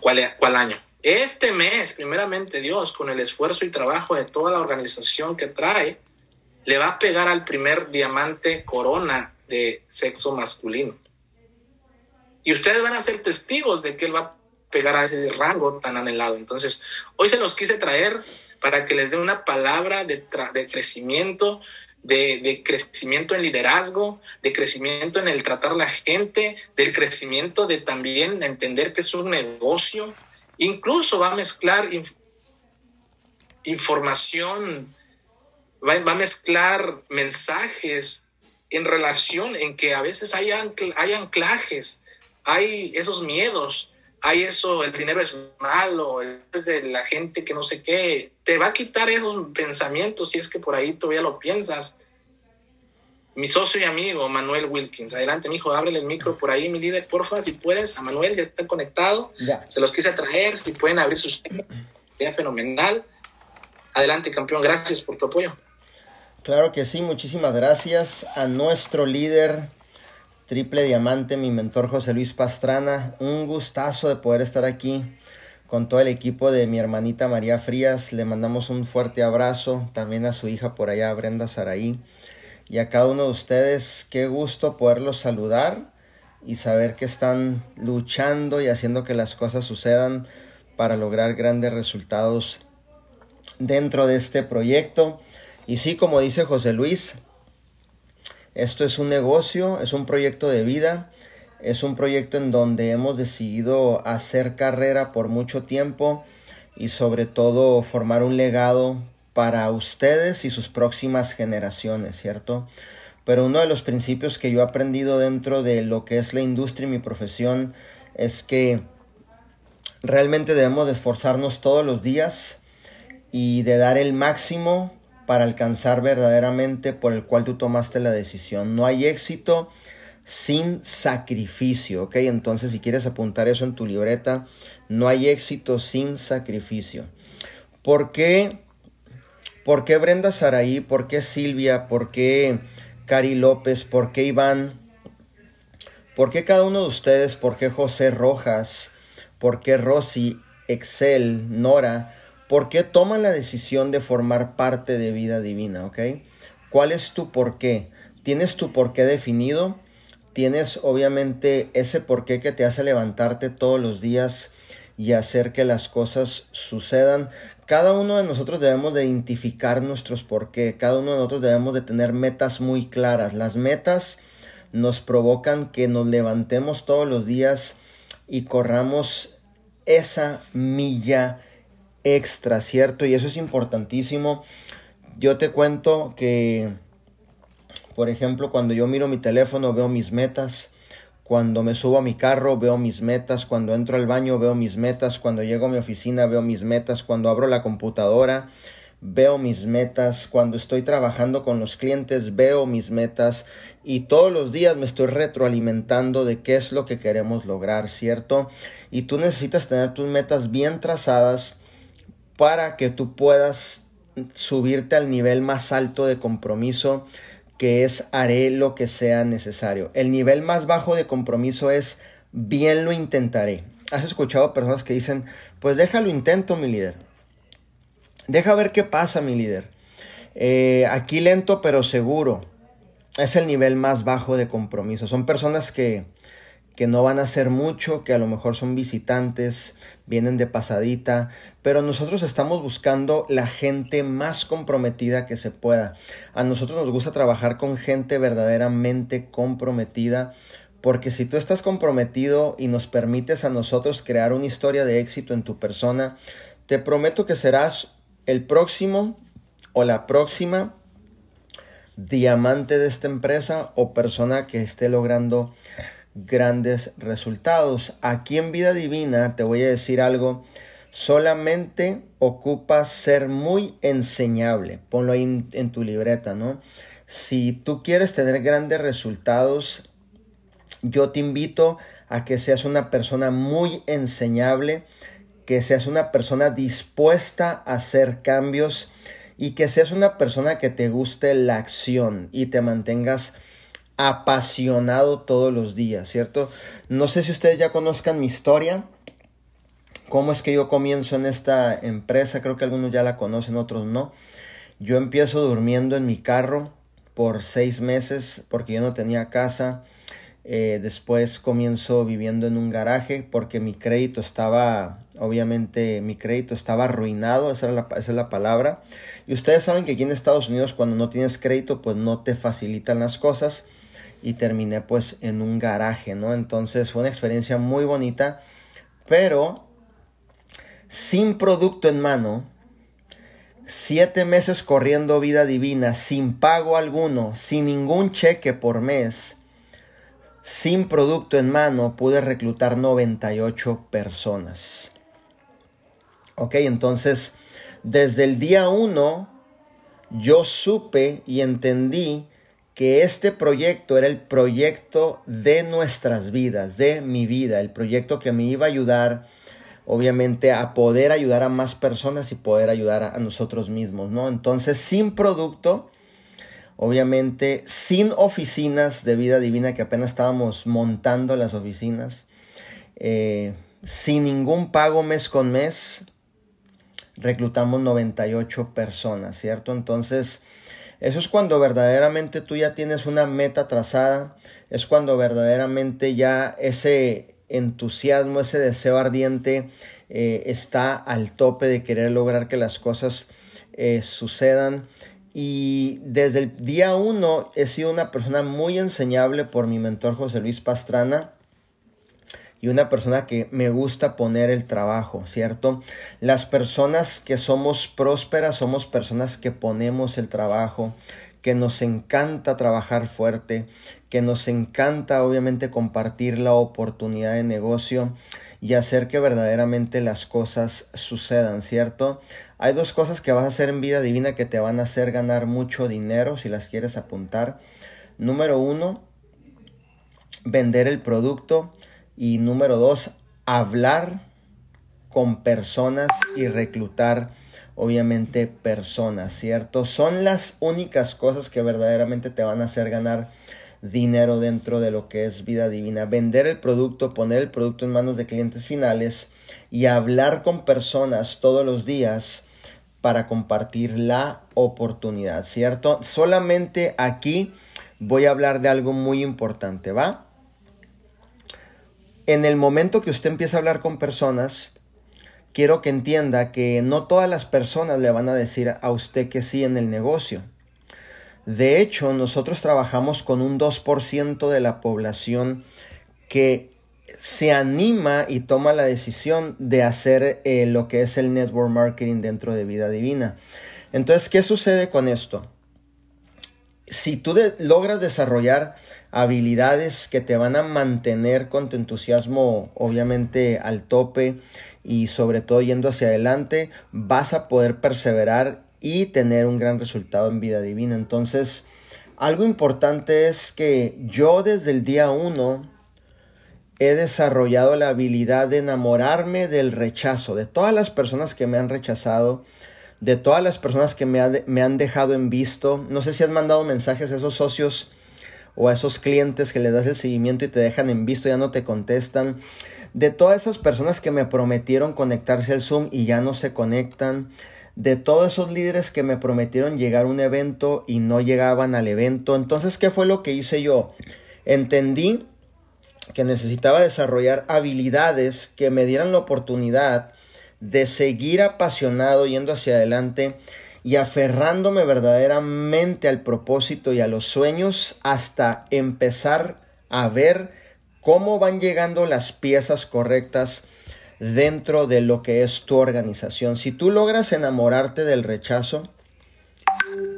¿Cuál año? Este mes, primeramente Dios, con el esfuerzo y trabajo de toda la organización que trae, le va a pegar al primer diamante corona de sexo masculino. Y ustedes van a ser testigos de que él va a pegar a ese rango tan anhelado. Entonces, hoy se los quise traer para que les dé una palabra de crecimiento, de crecimiento en liderazgo, de crecimiento en el tratar a la gente, del crecimiento de también entender que es un negocio. Incluso va a mezclar información, va a mezclar mensajes en relación en que a veces hay anclajes, hay esos miedos, hay eso, el dinero es malo, es de la gente que no sé qué. Te va a quitar esos pensamientos si es que por ahí todavía lo piensas. Mi socio y amigo, Manuel Wilkins. Adelante, mijo, ábrele el micro por ahí, mi líder, porfa, si puedes. A Manuel, ya está conectado. Ya. Se los quise traer, si pueden abrir sus... Sería fenomenal. Adelante, campeón, gracias por tu apoyo. Claro que sí, muchísimas gracias a nuestro líder, triple diamante, mi mentor José Luis Pastrana. Un gustazo de poder estar aquí con todo el equipo de mi hermanita María Frías. Le mandamos un fuerte abrazo también a su hija por allá, Brenda Saraí. Y a cada uno de ustedes, qué gusto poderlos saludar y saber que están luchando y haciendo que las cosas sucedan para lograr grandes resultados dentro de este proyecto. Y sí, como dice José Luis, esto es un negocio, es un proyecto de vida, es un proyecto en donde hemos decidido hacer carrera por mucho tiempo y sobre todo formar un legado para ustedes y sus próximas generaciones, ¿cierto? Pero uno de los principios que yo he aprendido dentro de lo que es la industria y mi profesión es que realmente debemos de esforzarnos todos los días y de dar el máximo para alcanzar verdaderamente por el cual tú tomaste la decisión. No hay éxito sin sacrificio, ¿ok? Entonces, si quieres apuntar eso en tu libreta, no hay éxito sin sacrificio. ¿Por qué? ¿Por qué Brenda Saraí? ¿Por qué Silvia? ¿Por qué Cari López? ¿Por qué Iván? ¿Por qué cada uno de ustedes? ¿Por qué José Rojas? ¿Por qué Rosy, Excel, Nora? ¿Por qué toman la decisión de formar parte de Vida Divina? ¿Ok? ¿Cuál es tu por qué? ¿Tienes tu por qué definido? ¿Tienes obviamente ese por qué que te hace levantarte todos los días y hacer que las cosas sucedan? Cada uno de nosotros debemos de identificar nuestros por qué. Cada uno de nosotros debemos de tener metas muy claras. Las metas nos provocan que nos levantemos todos los días y corramos esa milla extra, ¿cierto? Y eso es importantísimo. Yo te cuento que, por ejemplo, cuando yo miro mi teléfono veo mis metas. Cuando me subo a mi carro veo mis metas, cuando entro al baño veo mis metas, cuando llego a mi oficina veo mis metas, cuando abro la computadora veo mis metas, cuando estoy trabajando con los clientes veo mis metas y todos los días me estoy retroalimentando de qué es lo que queremos lograr, ¿cierto? Y tú necesitas tener tus metas bien trazadas para que tú puedas subirte al nivel más alto de compromiso, que es haré lo que sea necesario. El nivel más bajo de compromiso es bien lo intentaré. ¿Has escuchado personas que dicen, pues déjalo intento, mi líder? Deja ver qué pasa, mi líder. Aquí lento pero seguro. Es el nivel más bajo de compromiso. Son personas que no van a hacer mucho, que a lo mejor son visitantes, vienen de pasadita, pero nosotros estamos buscando la gente más comprometida que se pueda. A nosotros nos gusta trabajar con gente verdaderamente comprometida, porque si tú estás comprometido y nos permites a nosotros crear una historia de éxito en tu persona, te prometo que serás el próximo o la próxima diamante de esta empresa o persona que esté logrando grandes resultados. Aquí en Vida Divina te voy a decir algo. Solamente ocupa ser muy enseñable. Ponlo ahí en tu libreta, ¿no? Si tú quieres tener grandes resultados, yo te invito a que seas una persona muy enseñable, que seas una persona dispuesta a hacer cambios y que seas una persona que te guste la acción y te mantengas apasionado todos los días, ¿cierto? No sé si ustedes ya conozcan mi historia. ¿Cómo es que yo comienzo en esta empresa? Creo que algunos ya la conocen, otros no. Yo empiezo durmiendo en mi carro por 6 meses porque yo no tenía casa. Después comienzo viviendo en un garaje porque mi crédito estaba arruinado, esa es la palabra. Y ustedes saben que aquí en Estados Unidos cuando no tienes crédito pues no te facilitan las cosas y terminé pues en un garaje, ¿no? Entonces fue una experiencia muy bonita, pero sin producto en mano, 7 meses corriendo Vida Divina, sin pago alguno, sin ningún cheque por mes. Sin producto en mano pude reclutar 98 personas. Ok, entonces desde el día 1 yo supe y entendí que este proyecto era el proyecto de nuestras vidas, de mi vida. El proyecto que me iba a ayudar obviamente a poder ayudar a más personas y poder ayudar a nosotros mismos, ¿no? Entonces sin producto, obviamente sin oficinas de Vida Divina, que apenas estábamos montando las oficinas, sin ningún pago mes con mes, reclutamos 98 personas, ¿cierto? Entonces, eso es cuando verdaderamente tú ya tienes una meta trazada, es cuando verdaderamente ya ese entusiasmo, ese deseo ardiente está al tope de querer lograr que las cosas sucedan. Y desde el día 1 he sido una persona muy enseñable por mi mentor José Luis Pastrana y una persona que me gusta poner el trabajo, ¿cierto? Las personas que somos prósperas somos personas que ponemos el trabajo, que nos encanta trabajar fuerte, que nos encanta obviamente compartir la oportunidad de negocio y hacer que verdaderamente las cosas sucedan, ¿cierto? Hay 2 cosas que vas a hacer en Vida Divina que te van a hacer ganar mucho dinero si las quieres apuntar. Número 1, vender el producto. Y número 2, hablar con personas y reclutar obviamente personas, ¿cierto? Son las únicas cosas que verdaderamente te van a hacer ganar dinero dentro de lo que es Vida Divina. Vender el producto, poner el producto en manos de clientes finales y hablar con personas todos los días para compartir la oportunidad, ¿cierto? Solamente aquí voy a hablar de algo muy importante, ¿va? En el momento que usted empieza a hablar con personas, quiero que entienda que no todas las personas le van a decir a usted que sí en el negocio. De hecho, nosotros trabajamos con un 2% de la población que se anima y toma la decisión de hacer lo que es el network marketing dentro de Vida Divina. Entonces, ¿qué sucede con esto? Si tú logras desarrollar habilidades que te van a mantener con tu entusiasmo obviamente al tope y sobre todo yendo hacia adelante, vas a poder perseverar y tener un gran resultado en Vida Divina. Entonces, algo importante es que yo desde el día 1 he desarrollado la habilidad de enamorarme del rechazo, de todas las personas que me han rechazado, de todas las personas que me han dejado en visto. No sé si has mandado mensajes a esos socios o a esos clientes que les das el seguimiento y te dejan en visto, ya no te contestan. De todas esas personas que me prometieron conectarse al Zoom y ya no se conectan. De todos esos líderes que me prometieron llegar a un evento y no llegaban al evento. Entonces, ¿qué fue lo que hice yo? Entendí que necesitaba desarrollar habilidades que me dieran la oportunidad de seguir apasionado yendo hacia adelante y aferrándome verdaderamente al propósito y a los sueños hasta empezar a ver cómo van llegando las piezas correctas dentro de lo que es tu organización. Si tú logras enamorarte del rechazo,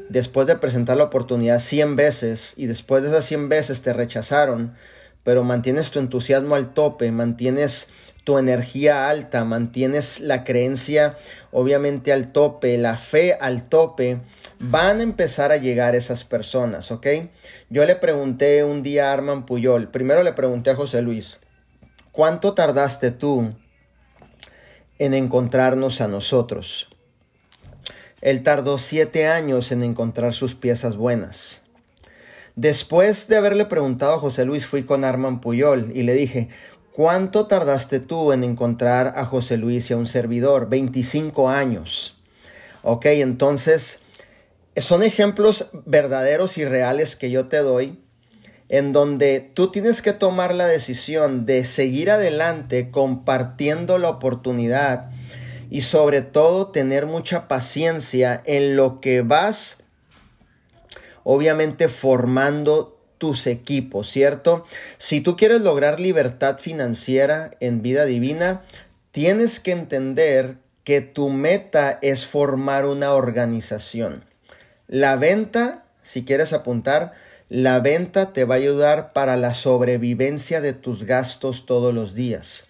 después de presentar la oportunidad 100 veces y después de esas 100 veces te rechazaron, pero mantienes tu entusiasmo al tope, mantienes tu energía alta, mantienes la creencia obviamente al tope, la fe al tope, van a empezar a llegar esas personas, ¿ok? Yo le pregunté un día a Armando Puyol, primero le pregunté a José Luis, ¿cuánto tardaste tú en encontrarnos a nosotros? Él tardó 7 años en encontrar sus piezas buenas. Después de haberle preguntado a José Luis, fui con Armando Puyol y le dije, ¿Cuánto tardaste tú en encontrar a José Luis y a un servidor? 25 años. Ok, entonces son ejemplos verdaderos y reales que yo te doy, en donde tú tienes que tomar la decisión de seguir adelante compartiendo la oportunidad y sobre todo tener mucha paciencia en lo que vas, obviamente, formando tus equipos, ¿cierto? Si tú quieres lograr libertad financiera en Vida Divina, tienes que entender que tu meta es formar una organización. La venta, si quieres apuntar, la venta te va a ayudar para la sobrevivencia de tus gastos todos los días.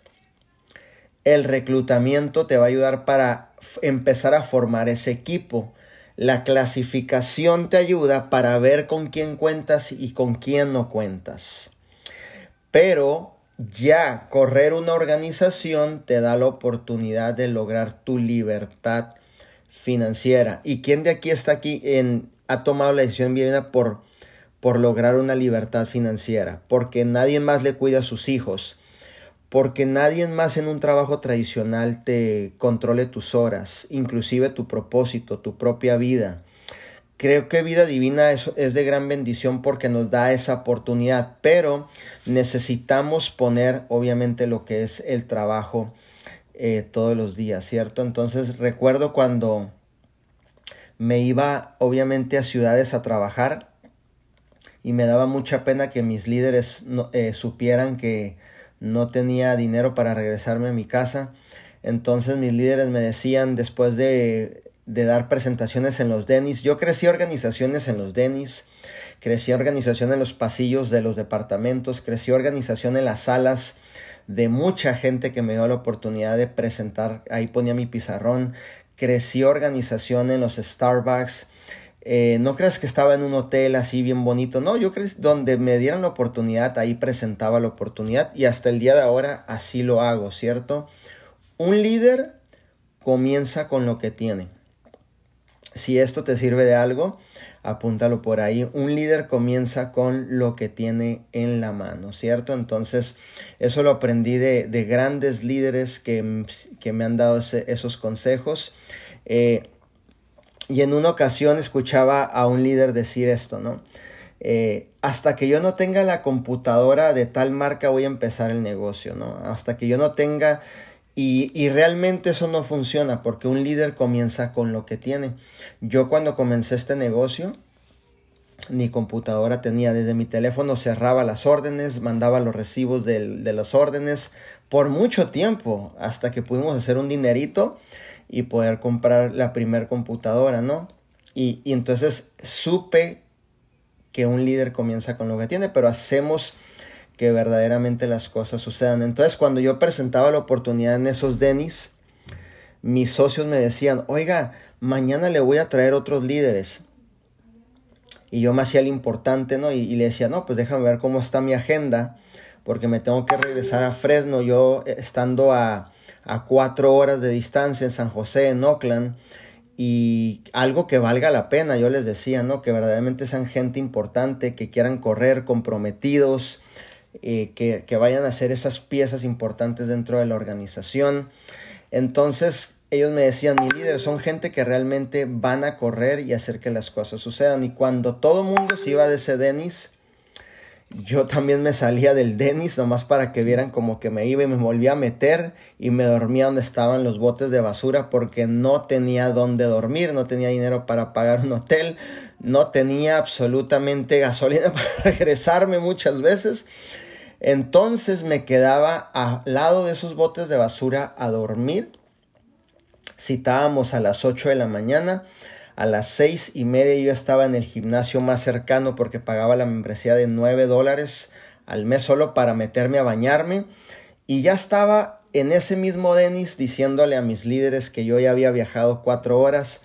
El reclutamiento te va a ayudar para empezar a formar ese equipo. La clasificación te ayuda para ver con quién cuentas y con quién no cuentas. Pero ya correr una organización te da la oportunidad de lograr tu libertad financiera. ¿Y quién de aquí está aquí ha tomado la decisión divina por lograr una libertad financiera? Porque nadie más le cuida a sus hijos. Porque nadie más en un trabajo tradicional te controle tus horas, inclusive tu propósito, tu propia vida. Creo que Vida Divina es de gran bendición porque nos da esa oportunidad, pero necesitamos poner obviamente lo que es el trabajo todos los días, ¿cierto? Entonces recuerdo cuando me iba obviamente a ciudades a trabajar y me daba mucha pena que mis líderes supieran que no tenía dinero para regresarme a mi casa. Entonces mis líderes me decían, después de dar presentaciones en los denis, yo crecí organizaciones en los denis, crecí organización en los pasillos de los departamentos, crecí organización en las salas de mucha gente que me dio la oportunidad de presentar, ahí ponía mi pizarrón, crecí organización en los Starbucks. No creas que estaba en un hotel así bien bonito. No, yo creo que donde me dieran la oportunidad, ahí presentaba la oportunidad. Y hasta el día de ahora así lo hago, ¿cierto? Un líder comienza con lo que tiene. Si esto te sirve de algo, apúntalo por ahí. Un líder comienza con lo que tiene en la mano, ¿cierto? Entonces, eso lo aprendí de grandes líderes que me han dado esos consejos. Y en una ocasión escuchaba a un líder decir esto, ¿no? Hasta que yo no tenga la computadora de tal marca voy a empezar el negocio, ¿no? Hasta que yo no tenga... Y realmente eso no funciona porque un líder comienza con lo que tiene. Yo cuando comencé este negocio, ni computadora tenía. Desde mi teléfono cerraba las órdenes, mandaba los recibos de las órdenes por mucho tiempo hasta que pudimos hacer un dinerito y poder comprar la primer computadora, ¿no? Y entonces supe que un líder comienza con lo que tiene, pero hacemos que verdaderamente las cosas sucedan. Entonces, cuando yo presentaba la oportunidad en esos denis, mis socios me decían, oiga, mañana le voy a traer otros líderes. Y yo me hacía el importante, ¿no? Y le decía, no, pues déjame ver cómo está mi agenda, porque me tengo que regresar a Fresno, yo estando a 4 horas de distancia en San José, en Oakland, y algo que valga la pena, yo les decía, ¿no? Que verdaderamente sean gente importante, que quieran correr, comprometidos, que vayan a hacer esas piezas importantes dentro de la organización. Entonces ellos me decían, mi líder, son gente que realmente van a correr y hacer que las cosas sucedan. Y cuando todo mundo se iba de ese denis, yo también me salía del denis nomás para que vieran como que me iba, y me volvía a meter y me dormía donde estaban los botes de basura porque no tenía dónde dormir, no tenía dinero para pagar un hotel, no tenía absolutamente gasolina para regresarme muchas veces. Entonces me quedaba al lado de esos botes de basura a dormir. Citábamos a las 8 de la mañana. A las 6:30 yo estaba en el gimnasio más cercano porque pagaba la membresía de $9 al mes solo para meterme a bañarme. Y ya estaba en ese mismo denis diciéndole a mis líderes que yo ya había viajado 4 horas.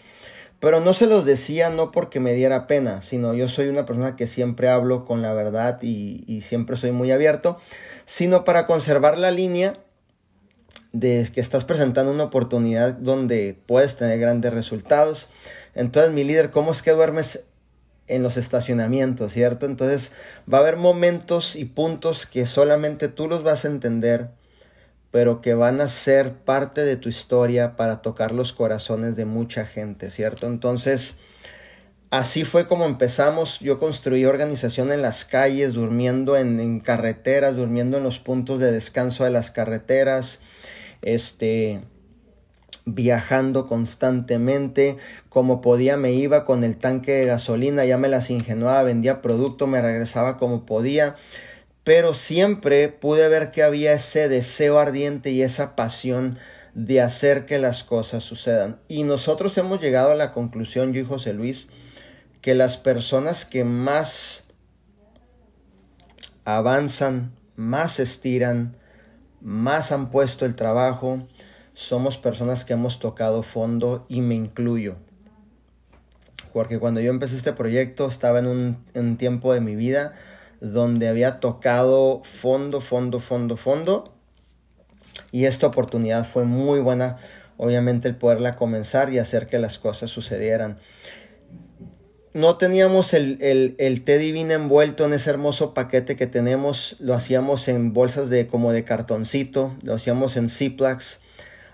Pero no se los decía no porque me diera pena, sino yo soy una persona que siempre hablo con la verdad y siempre soy muy abierto, sino para conservar la línea de que estás presentando una oportunidad donde puedes tener grandes resultados. Entonces, mi líder, ¿cómo es que duermes en los estacionamientos, ¿cierto? Entonces va a haber momentos y puntos que solamente tú los vas a entender, pero que van a ser parte de tu historia para tocar los corazones de mucha gente, ¿cierto? Entonces, así fue como empezamos. Yo construí organización en las calles, durmiendo en carreteras, durmiendo en los puntos de descanso de las carreteras, viajando constantemente. Como podía me iba con el tanque de gasolina, ya me las ingenuaba, vendía producto, me regresaba como podía, pero siempre pude ver que había ese deseo ardiente y esa pasión de hacer que las cosas sucedan. Y nosotros hemos llegado a la conclusión, yo y José Luis, que las personas que más avanzan, más estiran, más han puesto el trabajo, somos personas que hemos tocado fondo, y me incluyo. Porque cuando yo empecé este proyecto estaba en un tiempo de mi vida donde había tocado fondo. Y esta oportunidad fue muy buena, obviamente, el poderla comenzar y hacer que las cosas sucedieran. No teníamos el té divino envuelto en ese hermoso paquete que tenemos. Lo hacíamos en bolsas como de cartoncito, lo hacíamos en Ziplocs.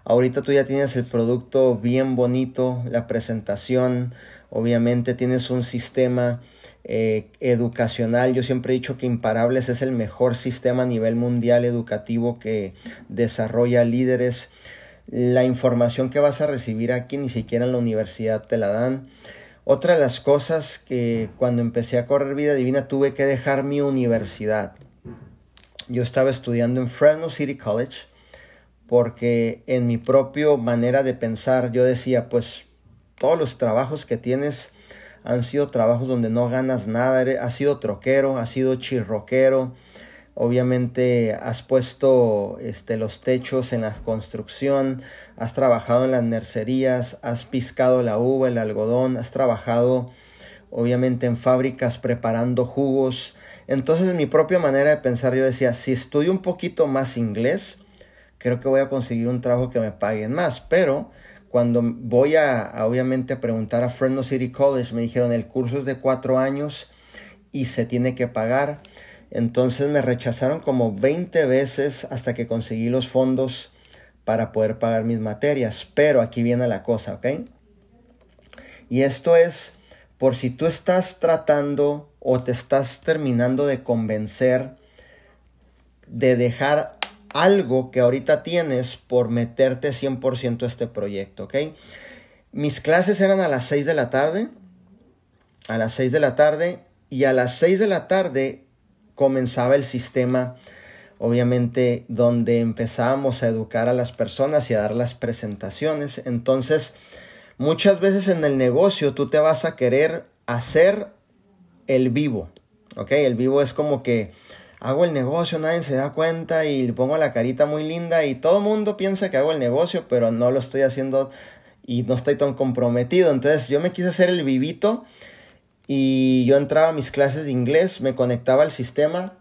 Ahorita tú ya tienes el producto bien bonito, la presentación, obviamente tienes un sistema educacional. Yo siempre he dicho que Imparables es el mejor sistema a nivel mundial educativo que desarrolla líderes. La información que vas a recibir aquí ni siquiera en la universidad te la dan. Otra de las cosas que cuando empecé a correr Vida Divina tuve que dejar mi universidad. Yo estaba estudiando en Fresno City College, porque en mi propia manera de pensar yo decía, pues todos los trabajos que tienes han sido trabajos donde no ganas nada. Has sido troquero, has sido chirroquero, obviamente has puesto los techos en la construcción, has trabajado en las nercerías, has piscado la uva, el algodón, has trabajado obviamente en fábricas preparando jugos. Entonces, en mi propia manera de pensar yo decía, si estudio un poquito más inglés, creo que voy a conseguir un trabajo que me paguen más. Pero cuando voy a obviamente preguntar a Fresno City College, me dijeron el curso es de 4 años y se tiene que pagar. Entonces me rechazaron como 20 veces hasta que conseguí los fondos para poder pagar mis materias. Pero aquí viene la cosa, ¿ok? Y esto es por si tú estás tratando o te estás terminando de convencer de dejar algo que ahorita tienes por meterte 100% a este proyecto, ¿ok? Mis clases eran a las 6 de la tarde. A las 6 de la tarde. Y a las 6 de la tarde comenzaba el sistema, obviamente, donde empezábamos a educar a las personas y a dar las presentaciones. Entonces, muchas veces en el negocio tú te vas a querer hacer el vivo, ¿ok? El vivo es como que hago el negocio, nadie se da cuenta y le pongo la carita muy linda y todo el mundo piensa que hago el negocio, pero no lo estoy haciendo y no estoy tan comprometido. Entonces yo me quise hacer el vivito y yo entraba a mis clases de inglés, me conectaba al sistema,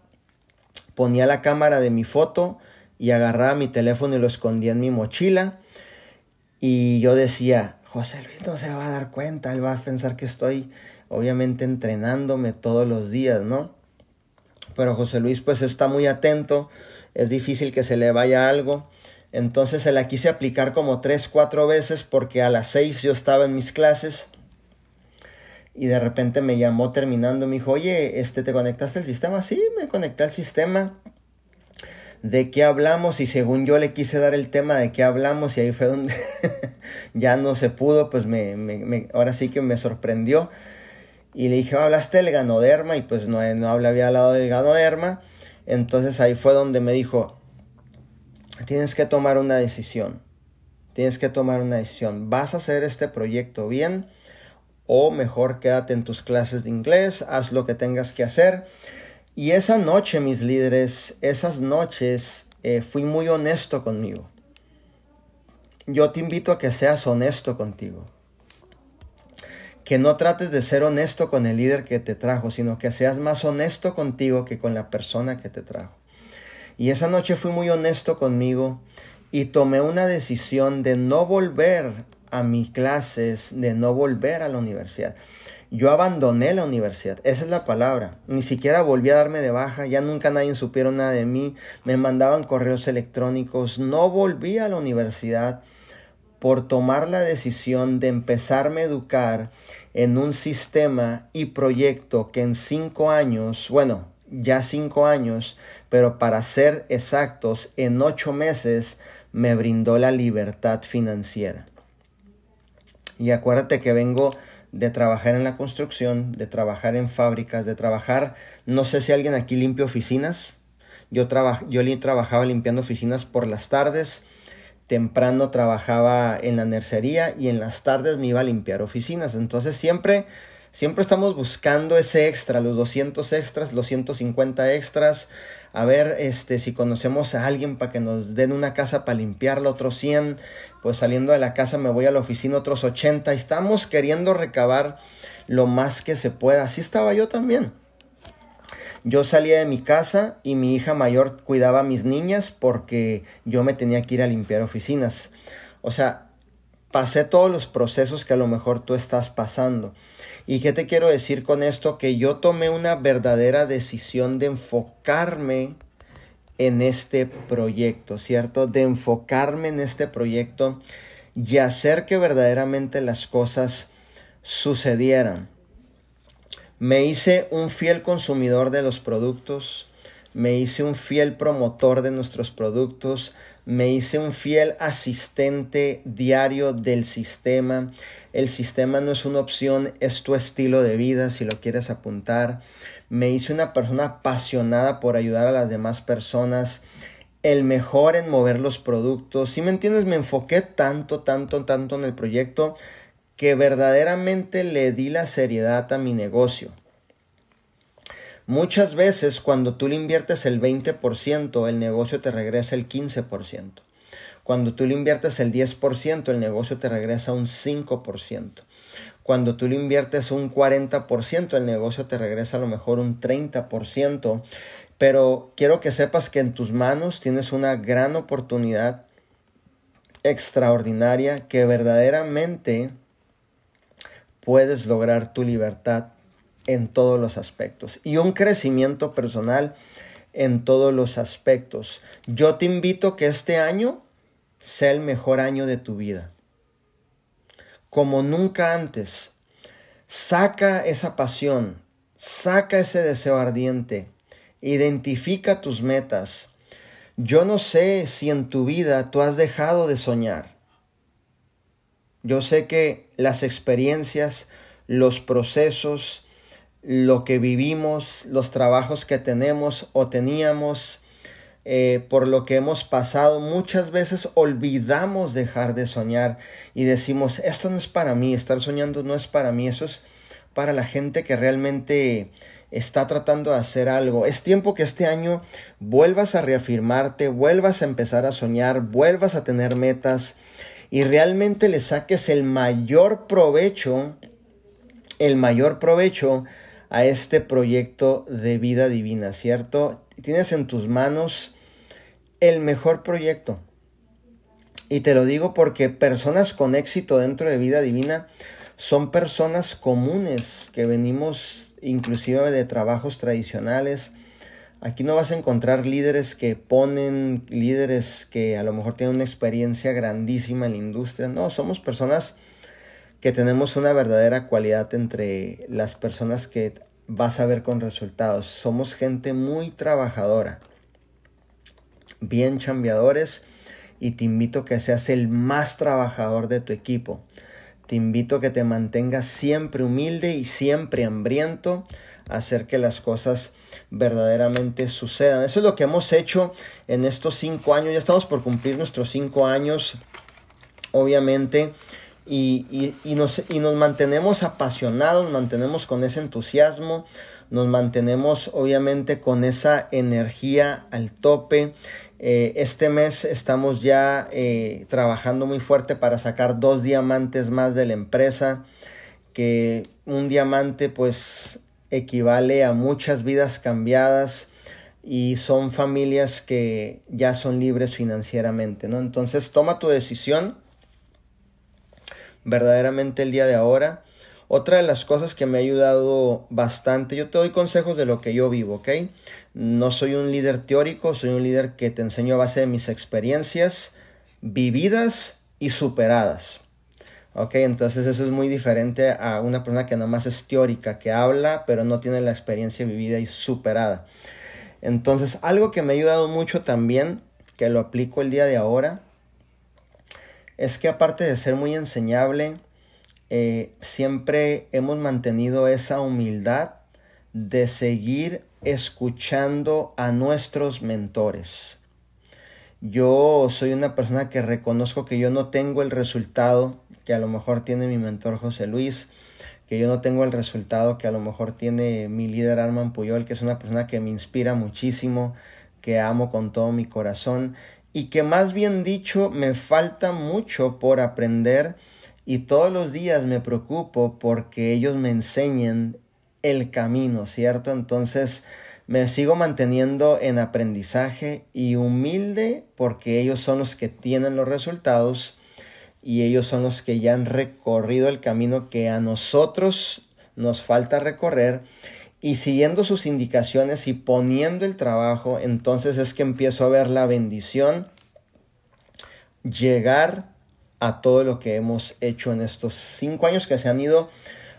ponía la cámara de mi foto y agarraba mi teléfono y lo escondía en mi mochila. Y yo decía, José Luis no se va a dar cuenta, él va a pensar que estoy obviamente entrenándome todos los días, ¿no? Pero José Luis pues está muy atento, es difícil que se le vaya algo. Entonces se la quise aplicar como 3-4 veces, porque a las 6 yo estaba en mis clases y de repente me llamó terminando, me dijo, oye, ¿te conectaste al sistema? Sí, me conecté al sistema. ¿De qué hablamos? Y según yo le quise dar el tema de qué hablamos, y ahí fue donde ya no se pudo, pues ahora sí que me sorprendió. Y le dije, ¿hablaste del Ganoderma? Y pues no había hablado del Ganoderma. Entonces ahí fue donde me dijo, tienes que tomar una decisión. Tienes que tomar una decisión. ¿Vas a hacer este proyecto bien? O mejor quédate en tus clases de inglés, haz lo que tengas que hacer. Y esa noche, mis líderes, fui muy honesto conmigo. Yo te invito a que seas honesto contigo. Que no trates de ser honesto con el líder que te trajo, sino que seas más honesto contigo que con la persona que te trajo. Y esa noche fui muy honesto conmigo y tomé una decisión de no volver a mis clases, de no volver a la universidad. Yo abandoné la universidad, esa es la palabra. Ni siquiera volví a darme de baja, ya nunca nadie supieron nada de mí. Me mandaban correos electrónicos, no volví a la universidad por tomar la decisión de empezarme a educar en un sistema y proyecto que en 5 años, bueno, ya 5 años, pero para ser exactos, en 8 meses me brindó la libertad financiera. Y acuérdate que vengo de trabajar en la construcción, de trabajar en fábricas, de trabajar, no sé si alguien aquí limpia oficinas. Yo trabajaba limpiando oficinas por las tardes, temprano trabajaba en la nercería y en las tardes me iba a limpiar oficinas. Entonces siempre estamos buscando ese extra, los 200 extras, los 150 extras. A ver, si conocemos a alguien para que nos den una casa para limpiarla, otros 100, pues saliendo de la casa me voy a la oficina, otros 80. Estamos queriendo recabar lo más que se pueda. Así estaba yo también. Yo salía de mi casa y mi hija mayor cuidaba a mis niñas porque yo me tenía que ir a limpiar oficinas. O sea, pasé todos los procesos que a lo mejor tú estás pasando. ¿Y qué te quiero decir con esto? Que yo tomé una verdadera decisión de enfocarme en este proyecto, ¿cierto? De enfocarme en este proyecto y hacer que verdaderamente las cosas sucedieran. Me hice un fiel consumidor de los productos, me hice un fiel promotor de nuestros productos, me hice un fiel asistente diario del sistema. El sistema no es una opción, es tu estilo de vida, si lo quieres apuntar. Me hice una persona apasionada por ayudar a las demás personas, el mejor en mover los productos. ¿Sí me entiendes? Me enfoqué tanto en el proyecto que verdaderamente le di la seriedad a mi negocio. Muchas veces cuando tú le inviertes el 20%, el negocio te regresa el 15%. Cuando tú le inviertes el 10%, el negocio te regresa un 5%. Cuando tú le inviertes un 40%, el negocio te regresa a lo mejor un 30%. Pero quiero que sepas que en tus manos tienes una gran oportunidad extraordinaria que verdaderamente puedes lograr tu libertad en todos los aspectos y un crecimiento personal en todos los aspectos. Yo te invito que este año sea el mejor año de tu vida, como nunca antes. Saca esa pasión, saca ese deseo ardiente, identifica tus metas. Yo no sé si en tu vida tú has dejado de soñar. Yo sé que las experiencias, los procesos, lo que vivimos, los trabajos que tenemos o teníamos, por lo que hemos pasado, muchas veces olvidamos dejar de soñar y decimos, esto no es para mí, estar soñando no es para mí, eso es para la gente que realmente está tratando de hacer algo. Es tiempo que este año vuelvas a reafirmarte, vuelvas a empezar a soñar, vuelvas a tener metas y realmente le saques el mayor provecho a este proyecto de vida divina, ¿cierto? Tienes en tus manos el mejor proyecto. Y te lo digo porque personas con éxito dentro de vida divina son personas comunes que venimos inclusive de trabajos tradicionales. Aquí no vas a encontrar líderes que a lo mejor tienen una experiencia grandísima en la industria. No, somos personas que tenemos una verdadera cualidad entre las personas que vas a ver con resultados. Somos gente muy trabajadora, bien chambeadores, y te invito a que seas el más trabajador de tu equipo. Te invito a que te mantengas siempre humilde y siempre hambriento a hacer que las cosas verdaderamente sucedan. Eso es lo que hemos hecho en estos 5 años. Ya estamos por cumplir nuestros 5 años, obviamente. Y nos mantenemos apasionados, nos mantenemos con ese entusiasmo, nos mantenemos obviamente con esa energía al tope. Este mes estamos ya trabajando muy fuerte para sacar 2 diamantes más de la empresa, que un diamante pues equivale a muchas vidas cambiadas y son familias que ya son libres financieramente, ¿no? Entonces toma tu decisión verdaderamente el día de ahora. Otra de las cosas que me ha ayudado bastante, yo te doy consejos de lo que yo vivo, ¿ok? No soy un líder teórico, soy un líder que te enseño a base de mis experiencias vividas y superadas. Ok, entonces eso es muy diferente a una persona que nomás es teórica, que habla, pero no tiene la experiencia vivida y superada. Entonces, algo que me ha ayudado mucho también, que lo aplico el día de ahora, es que aparte de ser muy enseñable, siempre hemos mantenido esa humildad de seguir escuchando a nuestros mentores. Yo soy una persona que reconozco que yo no tengo el resultado que a lo mejor tiene mi mentor José Luis, que yo no tengo el resultado que a lo mejor tiene mi líder Armando Puyol, que es una persona que me inspira muchísimo, que amo con todo mi corazón y que más bien dicho me falta mucho por aprender y todos los días me preocupo porque ellos me enseñen el camino, ¿cierto? Entonces me sigo manteniendo en aprendizaje y humilde porque ellos son los que tienen los resultados y ellos son los que ya han recorrido el camino que a nosotros nos falta recorrer, y siguiendo sus indicaciones y poniendo el trabajo, entonces es que empiezo a ver la bendición llegar a todo lo que hemos hecho en estos 5 años que se han ido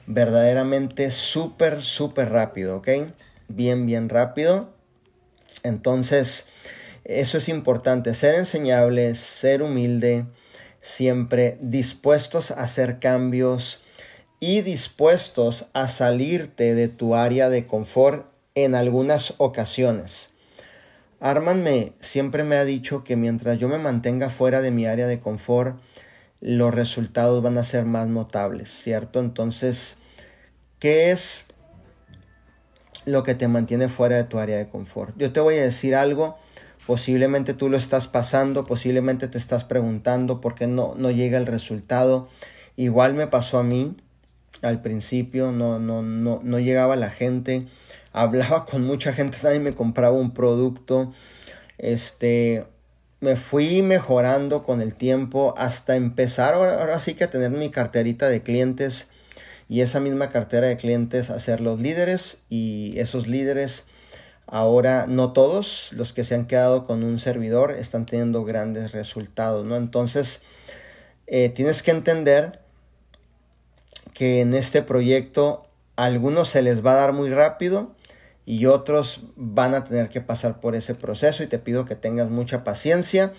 verdaderamente súper rápido, ¿ok? Bien rápido. Entonces eso es importante, ser enseñable, ser humilde, siempre dispuestos a hacer cambios y dispuestos a salirte de tu área de confort en algunas ocasiones. Armand siempre me ha dicho que mientras yo me mantenga fuera de mi área de confort, los resultados van a ser más notables, ¿cierto? Entonces, ¿qué es lo que te mantiene fuera de tu área de confort? Yo te voy a decir algo. Posiblemente tú lo estás pasando, posiblemente te estás preguntando por qué no llega el resultado. Igual me pasó a mí al principio, no llegaba la gente, hablaba con mucha gente, nadie me compraba un producto. Me fui mejorando con el tiempo hasta empezar ahora sí que a tener mi carterita de clientes, y esa misma cartera de clientes hacer los líderes, y esos líderes ahora, no todos los que se han quedado con un servidor están teniendo grandes resultados, ¿no? Entonces, tienes que entender que en este proyecto a algunos se les va a dar muy rápido y otros van a tener que pasar por ese proceso, y te pido que tengas mucha paciencia,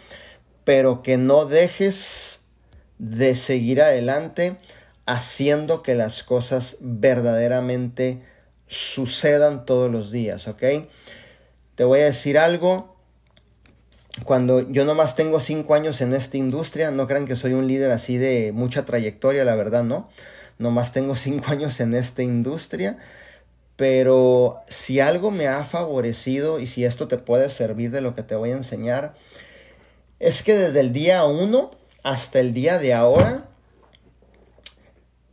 pero que no dejes de seguir adelante haciendo que las cosas verdaderamente sucedan todos los días, ¿ok? Te voy a decir algo. Cuando yo nomás tengo 5 años en esta industria, no crean que soy un líder así de mucha trayectoria, la verdad, no. Nomás tengo 5 años en esta industria, pero si algo me ha favorecido y si esto te puede servir de lo que te voy a enseñar, es que desde el día 1 hasta el día de ahora,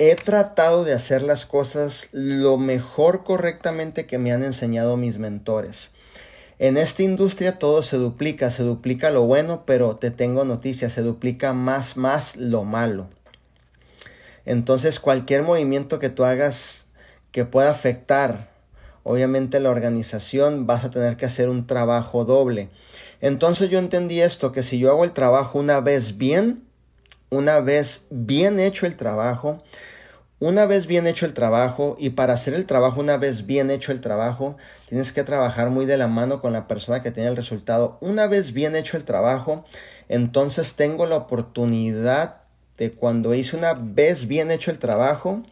he tratado de hacer las cosas lo mejor correctamente que me han enseñado mis mentores. En esta industria todo se duplica lo bueno, pero te tengo noticias, se duplica más lo malo. Entonces cualquier movimiento que tú hagas que pueda afectar, obviamente, la organización, vas a tener que hacer un trabajo doble. Entonces yo entendí esto, que si yo hago el trabajo una vez bien hecho el trabajo, y para hacer el trabajo una vez bien hecho el trabajo, tienes que trabajar muy de la mano con la persona que tiene el resultado. Una vez bien hecho el trabajo, entonces tengo la oportunidad de, cuando hice una vez bien hecho el trabajo,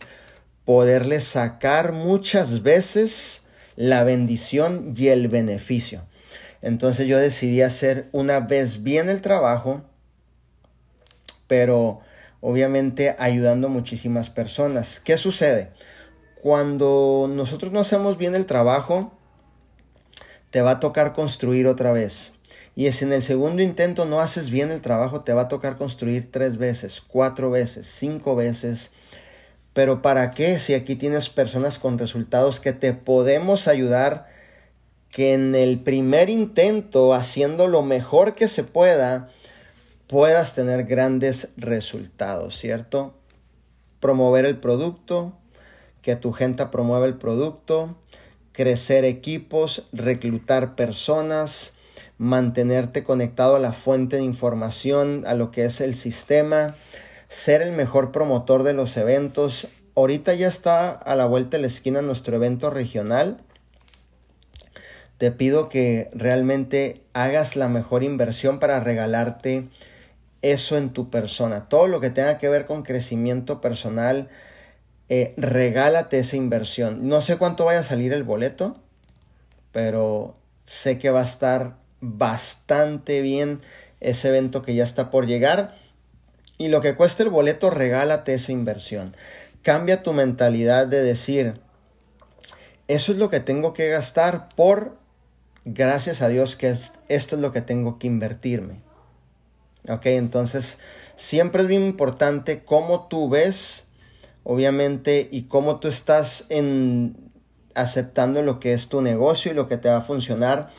poderle sacar muchas veces la bendición y el beneficio. Entonces yo decidí hacer una vez bien el trabajo, pero obviamente ayudando a muchísimas personas. ¿Qué sucede? Cuando nosotros no hacemos bien el trabajo, te va a tocar construir otra vez. Y si en el segundo intento no haces bien el trabajo, te va a tocar construir 3 veces, 4 veces, 5 veces. ¿Pero para qué? Si aquí tienes personas con resultados que te podemos ayudar, que en el primer intento, haciendo lo mejor que se pueda, puedas tener grandes resultados, ¿cierto? Promover el producto, que tu gente promueva el producto, crecer equipos, reclutar personas, mantenerte conectado a la fuente de información, a lo que es el sistema, ser el mejor promotor de los eventos. Ahorita ya está a la vuelta de la esquina nuestro evento regional. Te pido que realmente hagas la mejor inversión para regalarte eso en tu persona. Todo lo que tenga que ver con crecimiento personal, regálate esa inversión. No sé cuánto vaya a salir el boleto, pero sé que va a estar bastante bien ese evento que ya está por llegar. Y lo que cueste el boleto, regálate esa inversión. Cambia tu mentalidad de decir, eso es lo que tengo que gastar por, gracias a Dios que esto es lo que tengo que invertirme. Ok, entonces siempre es bien importante cómo tú ves, obviamente, y cómo tú estás aceptando lo que es tu negocio y lo que te va a funcionar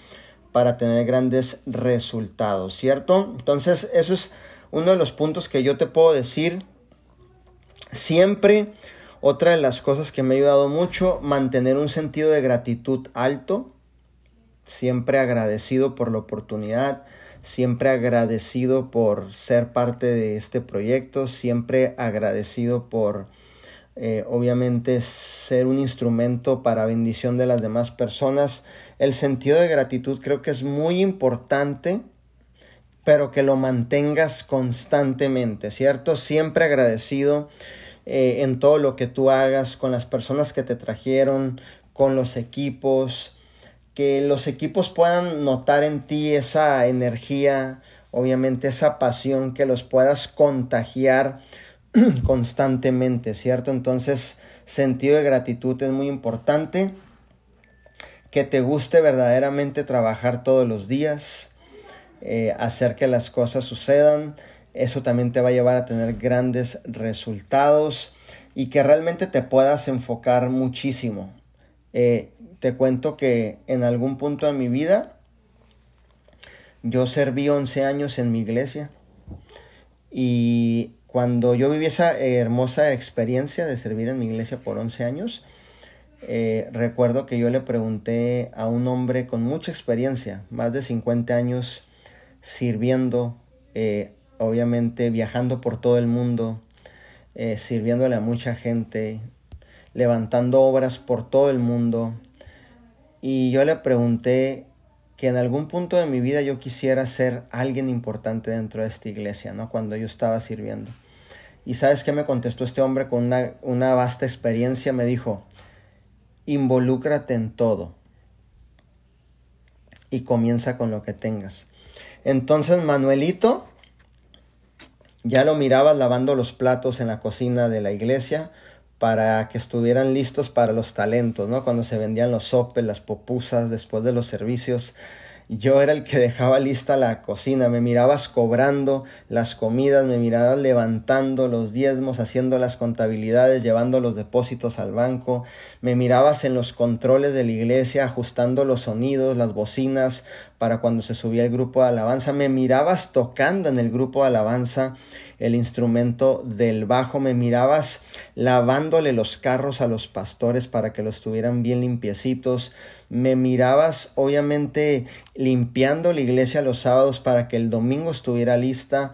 para tener grandes resultados, ¿cierto? Entonces eso es uno de los puntos que yo te puedo decir siempre. Otra de las cosas que me ha ayudado mucho, mantener un sentido de gratitud alto, siempre agradecido por la oportunidad, siempre agradecido por ser parte de este proyecto, siempre agradecido por obviamente ser un instrumento para bendición de las demás personas. El sentido de gratitud creo que es muy importante, pero que lo mantengas constantemente, ¿cierto? Siempre agradecido en todo lo que tú hagas, con las personas que te trajeron, con los equipos, que los equipos puedan notar en ti esa energía, obviamente esa pasión, que los puedas contagiar constantemente, ¿cierto? Entonces, sentido de gratitud es muy importante, que te guste verdaderamente trabajar todos los días, hacer que las cosas sucedan. Eso también te va a llevar a tener grandes resultados y que realmente te puedas enfocar muchísimo. Te cuento que en algún punto de mi vida yo serví 11 años en mi iglesia, y cuando yo viví esa hermosa experiencia de servir en mi iglesia por 11 años, recuerdo que yo le pregunté a un hombre con mucha experiencia, más de 50 años sirviendo, obviamente viajando por todo el mundo, sirviéndole a mucha gente, levantando obras por todo el mundo. Y yo le pregunté que en algún punto de mi vida yo quisiera ser alguien importante dentro de esta iglesia, ¿no? Cuando yo estaba sirviendo. Y ¿sabes qué me contestó este hombre con una vasta experiencia? Me dijo, involúcrate en todo y comienza con lo que tengas. Entonces, Manuelito, ya lo mirabas lavando los platos en la cocina de la iglesia para que estuvieran listos para los talentos, ¿no? Cuando se vendían los sopes, las pupusas, después de los servicios, yo era el que dejaba lista la cocina. Me mirabas cobrando las comidas, me mirabas levantando los diezmos, haciendo las contabilidades, llevando los depósitos al banco. Me mirabas en los controles de la iglesia, ajustando los sonidos, las bocinas, para cuando se subía el grupo de alabanza. Me mirabas tocando en el grupo de alabanza el instrumento del bajo. Me mirabas lavándole los carros a los pastores para que los tuvieran bien limpiecitos. Me mirabas obviamente limpiando la iglesia los sábados para que el domingo estuviera lista.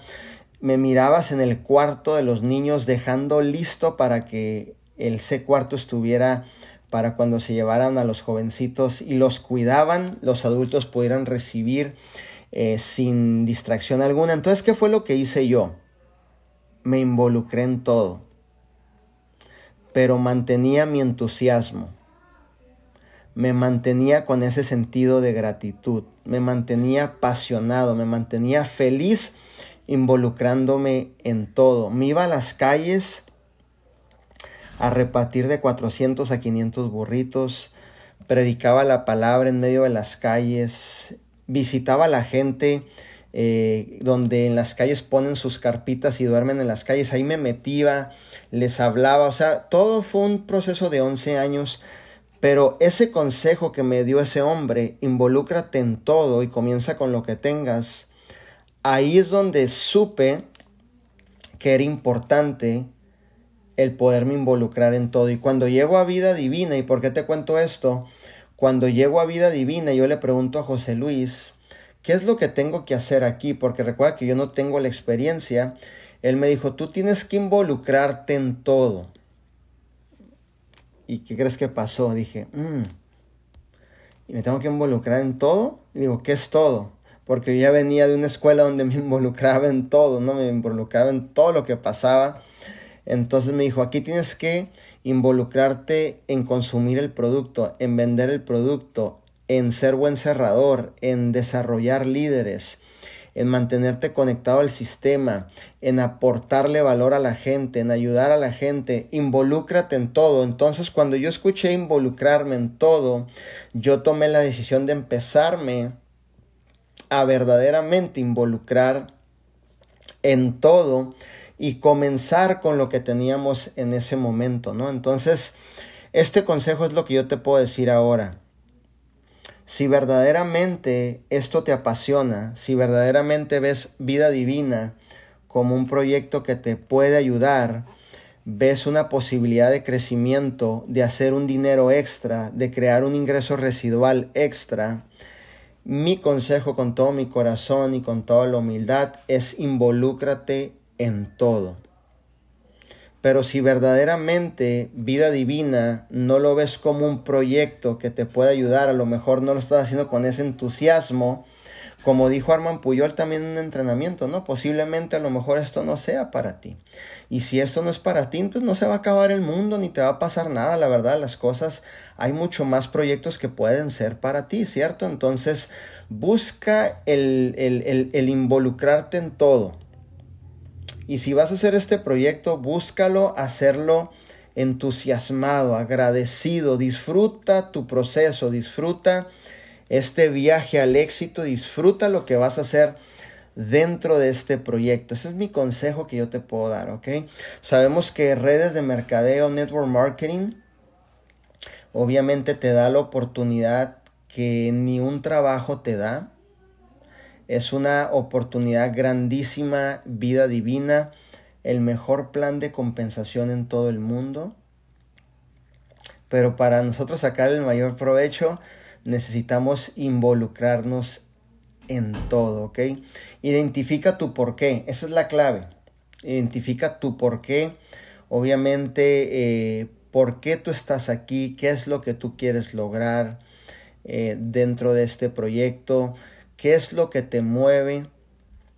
Me mirabas en el cuarto de los niños dejando listo para que ese cuarto estuviera para cuando se llevaran a los jovencitos y los cuidaban, los adultos pudieran recibir sin distracción alguna. Entonces, ¿qué fue lo que hice yo? Me involucré en todo, pero mantenía mi entusiasmo, me mantenía con ese sentido de gratitud, me mantenía apasionado, me mantenía feliz involucrándome en todo. Me iba a las calles a repartir de 400 a 500 burritos, predicaba la palabra en medio de las calles, visitaba a la gente, donde en las calles ponen sus carpitas y duermen en las calles, ahí me metía, les hablaba. O sea, todo fue un proceso de 11 años, pero ese consejo que me dio ese hombre, involúcrate en todo y comienza con lo que tengas, ahí es donde supe que era importante el poderme involucrar en todo. Y cuando llego a Vida Divina, ¿y por qué te cuento esto? Cuando llego a Vida Divina, yo le pregunto a José Luis, ¿qué es lo que tengo que hacer aquí? Porque recuerda que yo no tengo la experiencia. Él me dijo, tú tienes que involucrarte en todo. ¿Y qué crees que pasó? Dije, ¿y me tengo que involucrar en todo? Y digo, ¿qué es todo? Porque yo ya venía de una escuela donde me involucraba en todo, ¿no? Me involucraba en todo lo que pasaba. Entonces me dijo, aquí tienes que involucrarte en consumir el producto, en vender el producto, en ser buen cerrador, en desarrollar líderes, en mantenerte conectado al sistema, en aportarle valor a la gente, en ayudar a la gente. Involúcrate en todo. Entonces, cuando yo escuché involucrarme en todo, yo tomé la decisión de empezarme a verdaderamente involucrar en todo y comenzar con lo que teníamos en ese momento, ¿no? Entonces, este consejo es lo que yo te puedo decir ahora. Si verdaderamente esto te apasiona, si verdaderamente ves Vida Divina como un proyecto que te puede ayudar, ves una posibilidad de crecimiento, de hacer un dinero extra, de crear un ingreso residual extra, mi consejo con todo mi corazón y con toda la humildad es involúcrate en todo. Pero si verdaderamente Vida Divina no lo ves como un proyecto que te puede ayudar, a lo mejor no lo estás haciendo con ese entusiasmo, como dijo Armando Puyol también en un entrenamiento, ¿no? Posiblemente a lo mejor esto no sea para ti. Y si esto no es para ti, pues no se va a acabar el mundo ni te va a pasar nada, la verdad, las cosas. Hay mucho más proyectos que pueden ser para ti, ¿cierto? Entonces busca el involucrarte en todo. Y si vas a hacer este proyecto, búscalo, hacerlo entusiasmado, agradecido. Disfruta tu proceso, disfruta este viaje al éxito, disfruta lo que vas a hacer dentro de este proyecto. Ese es mi consejo que yo te puedo dar, ¿ok? Sabemos que redes de mercadeo, network marketing, obviamente te da la oportunidad que ni un trabajo te da. Es una oportunidad grandísima, Vida Divina, el mejor plan de compensación en todo el mundo. Pero para nosotros sacar el mayor provecho, necesitamos involucrarnos en todo, ¿ok? Identifica tu porqué, esa es la clave. Identifica tu porqué, obviamente, por qué tú estás aquí, qué es lo que tú quieres lograr dentro de este proyecto. ¿Qué es lo que te mueve,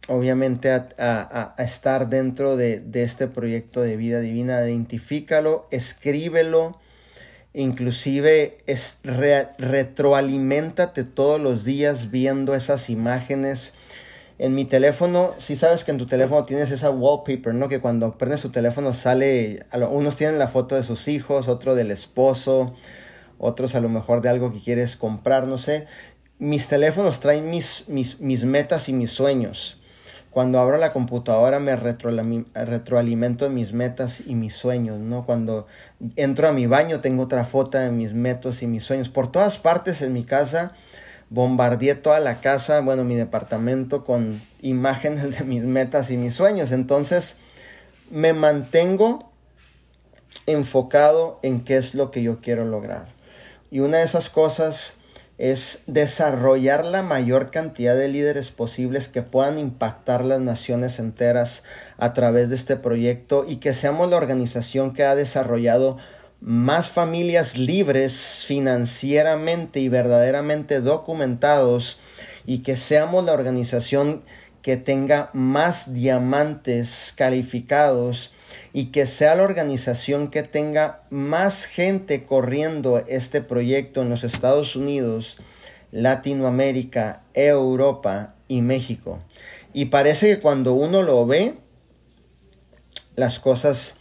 obviamente, a estar dentro de este proyecto de Vida Divina? Identifícalo, escríbelo, inclusive retroaliméntate todos los días viendo esas imágenes. En mi teléfono, si sabes que en tu teléfono tienes esa wallpaper, ¿no? Que cuando prendes tu teléfono sale, unos tienen la foto de sus hijos, otro del esposo, otros a lo mejor de algo que quieres comprar, no sé. Mis teléfonos traen mis metas y mis sueños. Cuando abro la computadora me retroalimento de mis metas y mis sueños, ¿no? Cuando entro a mi baño tengo otra foto de mis metas y mis sueños. Por todas partes en mi casa, bombardeé toda la casa, bueno, mi departamento con imágenes de mis metas y mis sueños. Entonces me mantengo enfocado en qué es lo que yo quiero lograr. Y una de esas cosas es desarrollar la mayor cantidad de líderes posibles que puedan impactar las naciones enteras a través de este proyecto y que seamos la organización que ha desarrollado más familias libres financieramente y verdaderamente documentados, y que seamos la organización que tenga más diamantes calificados y que sea la organización que tenga más gente corriendo este proyecto en los Estados Unidos, Latinoamérica, Europa y México. Y parece que cuando uno lo ve, las cosas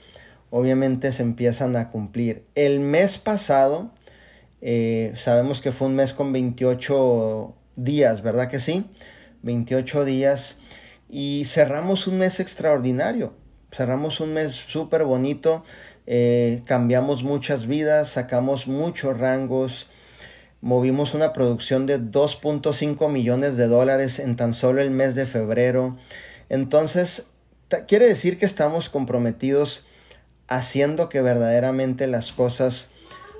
obviamente se empiezan a cumplir. El mes pasado, sabemos que fue un mes con 28 días, ¿verdad que sí? 28 días, y cerramos un mes extraordinario, cerramos un mes súper bonito, cambiamos muchas vidas, sacamos muchos rangos, movimos una producción de $2.5 millones en tan solo el mes de febrero. Entonces quiere decir que estamos comprometidos haciendo que verdaderamente las cosas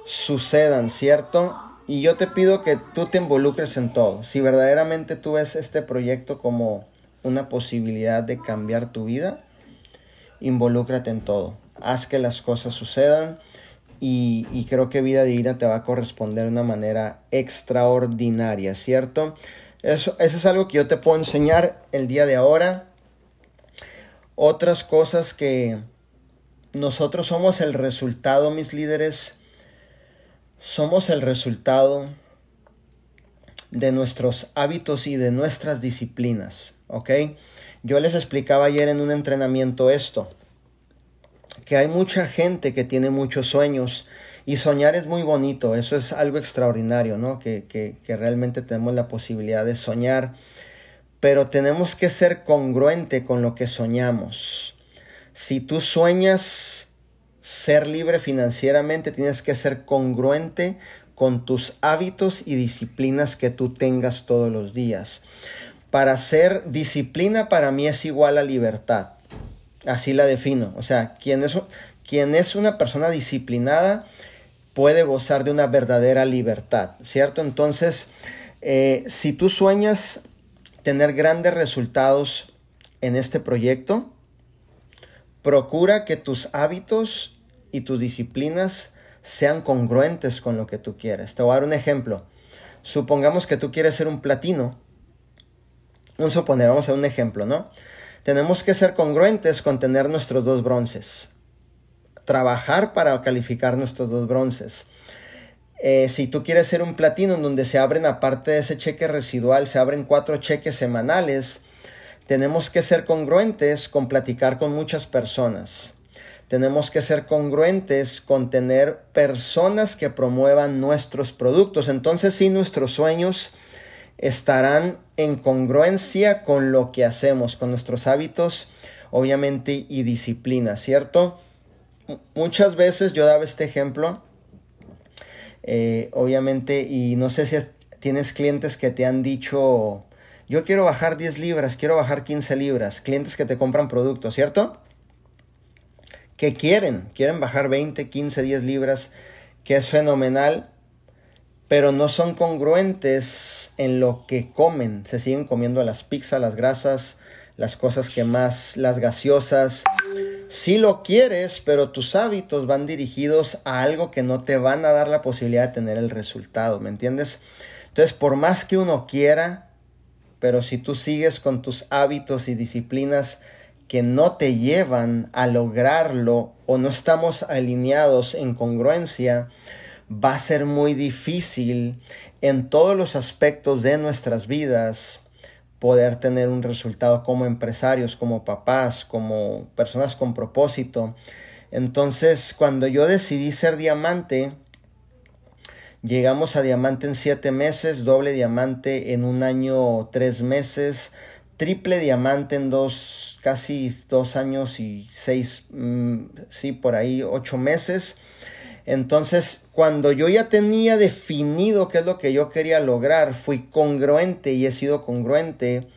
sucedan, ¿cierto? Y yo te pido que tú te involucres en todo. Si verdaderamente tú ves este proyecto como una posibilidad de cambiar tu vida, involúcrate en todo. Haz que las cosas sucedan y creo que Vida Divina te va a corresponder de una manera extraordinaria, ¿cierto? Eso es algo que yo te puedo enseñar el día de ahora. Otras cosas que nosotros somos el resultado, mis líderes, somos el resultado de nuestros hábitos y de nuestras disciplinas, ¿ok? Yo les explicaba ayer en un entrenamiento esto, que hay mucha gente que tiene muchos sueños y soñar es muy bonito, eso es algo extraordinario, ¿no? Que realmente tenemos la posibilidad de soñar, pero tenemos que ser congruente con lo que soñamos. Si tú sueñas ser libre financieramente, tienes que ser congruente con tus hábitos y disciplinas que tú tengas todos los días. Para ser disciplina, para mí es igual a libertad. Así la defino. O sea, quien es una persona disciplinada puede gozar de una verdadera libertad, ¿cierto? Entonces, si tú sueñas tener grandes resultados en este proyecto, procura que tus hábitos y tus disciplinas sean congruentes con lo que tú quieres. Te voy a dar un ejemplo. Supongamos que tú quieres ser un platino. Vamos a un ejemplo, ¿no? Tenemos que ser congruentes con tener nuestros 2 bronces. Trabajar para calificar nuestros 2 bronces. Si tú quieres ser un platino en donde se abren, aparte de ese cheque residual, se abren 4 cheques semanales, tenemos que ser congruentes con platicar con muchas personas. Tenemos que ser congruentes con tener personas que promuevan nuestros productos. Entonces, sí, nuestros sueños estarán en congruencia con lo que hacemos, con nuestros hábitos, obviamente, y disciplina, ¿cierto? Muchas veces yo daba este ejemplo, obviamente, y no sé si tienes clientes que te han dicho, yo quiero bajar 10 libras, quiero bajar 15 libras. Clientes que te compran productos, ¿cierto? Que quieren bajar 20, 15, 10 libras, que es fenomenal, pero no son congruentes en lo que comen. Se siguen comiendo las pizzas, las grasas, las cosas que más, las gaseosas. Sí lo quieres, pero tus hábitos van dirigidos a algo que no te van a dar la posibilidad de tener el resultado, ¿me entiendes? Entonces, por más que uno quiera, pero si tú sigues con tus hábitos y disciplinas que no te llevan a lograrlo o no estamos alineados en congruencia, va a ser muy difícil en todos los aspectos de nuestras vidas poder tener un resultado como empresarios, como papás, como personas con propósito. Entonces, cuando yo decidí ser diamante, llegamos a diamante en 7 meses, doble diamante en 1 año 3 meses, triple diamante en casi 2 años y 6, sí, por ahí 8 meses. Entonces, cuando yo ya tenía definido qué es lo que yo quería lograr, fui congruente y he sido congruente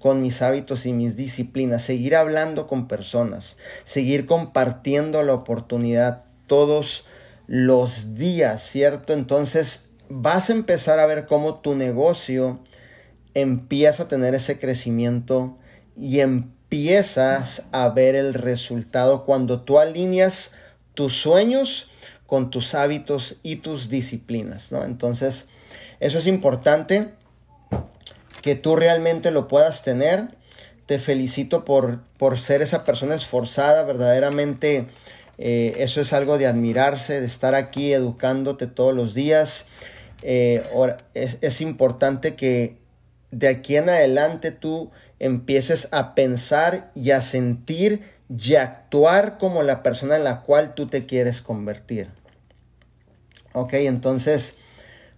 con mis hábitos y mis disciplinas. Seguir hablando con personas, seguir compartiendo la oportunidad todos los días, ¿cierto? Entonces, vas a empezar a ver cómo tu negocio empieza a tener ese crecimiento y empiezas a ver el resultado cuando tú alineas tus sueños con tus hábitos y tus disciplinas, ¿no? Entonces, eso es importante que tú realmente lo puedas tener. Te felicito por ser esa persona esforzada, verdaderamente. Eso es algo de admirarse, de estar aquí educándote todos los días. Es importante que de aquí en adelante tú empieces a pensar y a sentir y a actuar como la persona en la cual tú te quieres convertir. Ok, entonces,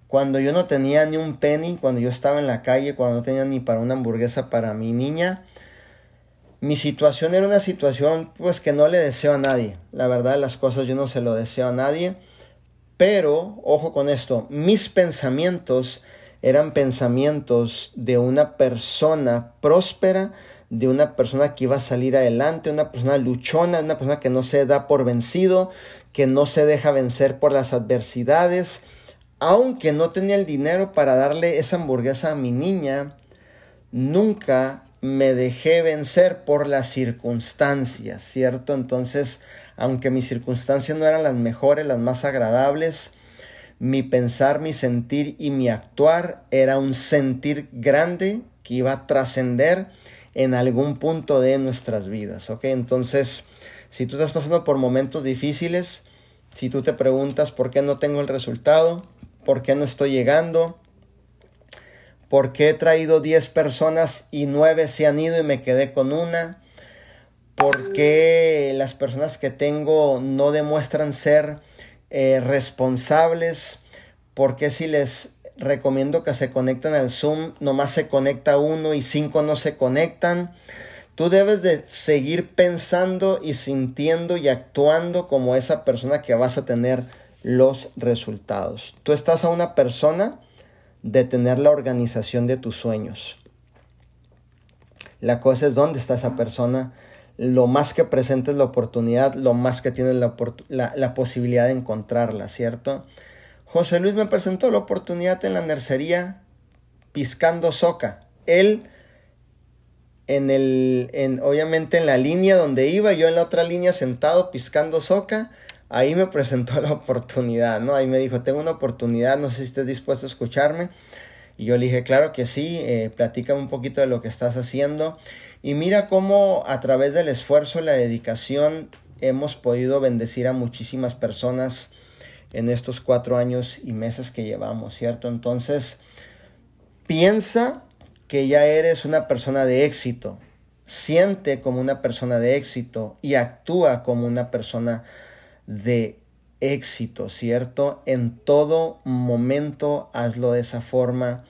cuando yo no tenía ni un penny, cuando yo estaba en la calle, cuando no tenía ni para una hamburguesa para mi niña, mi situación era una situación pues que no le deseo a nadie. La verdad, las cosas yo no se lo deseo a nadie. Pero, ojo con esto, mis pensamientos eran pensamientos de una persona próspera, de una persona que iba a salir adelante, una persona luchona, una persona que no se da por vencido, que no se deja vencer por las adversidades. Aunque no tenía el dinero para darle esa hamburguesa a mi niña, nunca me dejé vencer por las circunstancias, ¿cierto? Entonces, aunque mis circunstancias no eran las mejores, las más agradables, mi pensar, mi sentir y mi actuar era un sentir grande que iba a trascender en algún punto de nuestras vidas, ¿ok? Entonces, si tú estás pasando por momentos difíciles, si tú te preguntas por qué no tengo el resultado, por qué no estoy llegando, por qué he traído 10 personas y 9 se han ido y me quedé con una, por qué las personas que tengo no demuestran ser responsables, por qué si les recomiendo que se conecten al Zoom, nomás se conecta uno y 5 no se conectan. Tú debes de seguir pensando y sintiendo y actuando como esa persona que vas a tener los resultados. Tú estás a una persona de tener la organización de tus sueños. La cosa es dónde está esa persona. Lo más que presentes la oportunidad, lo más que tienes la posibilidad de encontrarla, ¿cierto? José Luis me presentó la oportunidad en la nercería piscando soca. Él, obviamente en la línea donde iba, yo en la otra línea sentado piscando soca. Ahí me presentó la oportunidad, ¿no? Ahí me dijo, tengo una oportunidad, no sé si estés dispuesto a escucharme. Y yo le dije, claro que sí, platícame un poquito de lo que estás haciendo. Y mira cómo a través del esfuerzo, la dedicación, hemos podido bendecir a muchísimas personas en estos 4 años y meses que llevamos, ¿cierto? Entonces, piensa que ya eres una persona de éxito. Siente como una persona de éxito y actúa como una persona de éxito, ¿cierto? En todo momento hazlo de esa forma.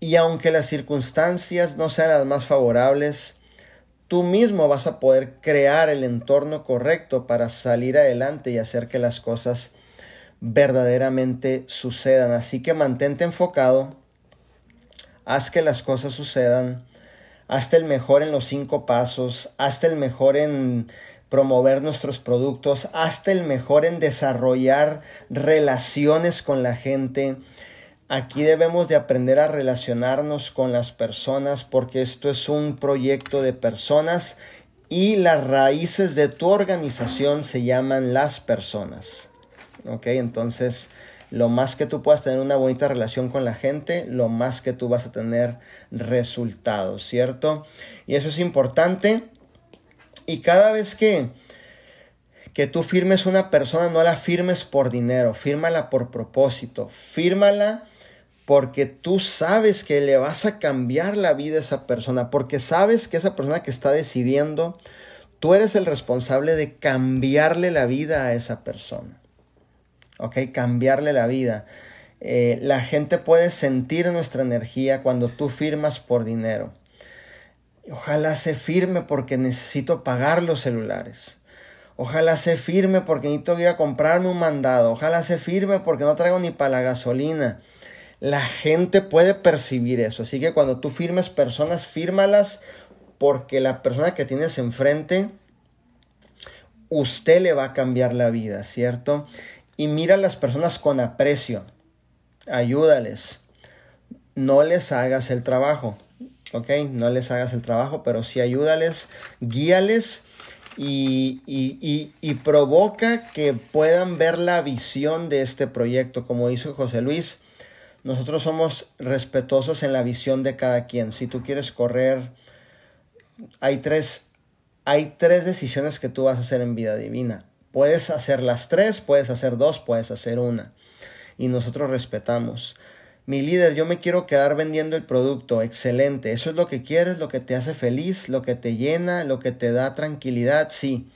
Y aunque las circunstancias no sean las más favorables, tú mismo vas a poder crear el entorno correcto para salir adelante y hacer que las cosas verdaderamente sucedan. Así que mantente enfocado, haz que las cosas sucedan, hazte el mejor en los 5 pasos, hazte el mejor en promover nuestros productos, hazte el mejor en desarrollar relaciones con la gente. Aquí debemos de aprender a relacionarnos con las personas porque esto es un proyecto de personas y las raíces de tu organización se llaman las personas. Ok, entonces lo más que tú puedas tener una bonita relación con la gente, lo más que tú vas a tener resultados, ¿cierto? Y eso es importante. Y cada vez que tú firmes una persona, no la firmes por dinero, fírmala por propósito, fírmala porque tú sabes que le vas a cambiar la vida a esa persona, porque sabes que esa persona que está decidiendo, tú eres el responsable de cambiarle la vida a esa persona, ¿ok? Cambiarle la vida. La gente puede sentir nuestra energía cuando tú firmas por dinero. Ojalá se firme porque necesito pagar los celulares. Ojalá se firme porque necesito ir a comprarme un mandado. Ojalá se firme porque no traigo ni para la gasolina. La gente puede percibir eso. Así que cuando tú firmes personas, fírmalas porque la persona que tienes enfrente, usted le va a cambiar la vida, ¿cierto? Y mira a las personas con aprecio. Ayúdales. No les hagas el trabajo. Ok, no les hagas el trabajo, pero sí ayúdales, guíales y provoca que puedan ver la visión de este proyecto. Como hizo José Luis, nosotros somos respetuosos en la visión de cada quien. Si tú quieres correr, hay tres decisiones que tú vas a hacer en Vida Divina. Puedes hacer las 3, puedes hacer 2, puedes hacer 1. Y nosotros respetamos. Mi líder, yo me quiero quedar vendiendo el producto. Excelente. Eso es lo que quieres, lo que te hace feliz, lo que te llena, lo que te da tranquilidad. Sí.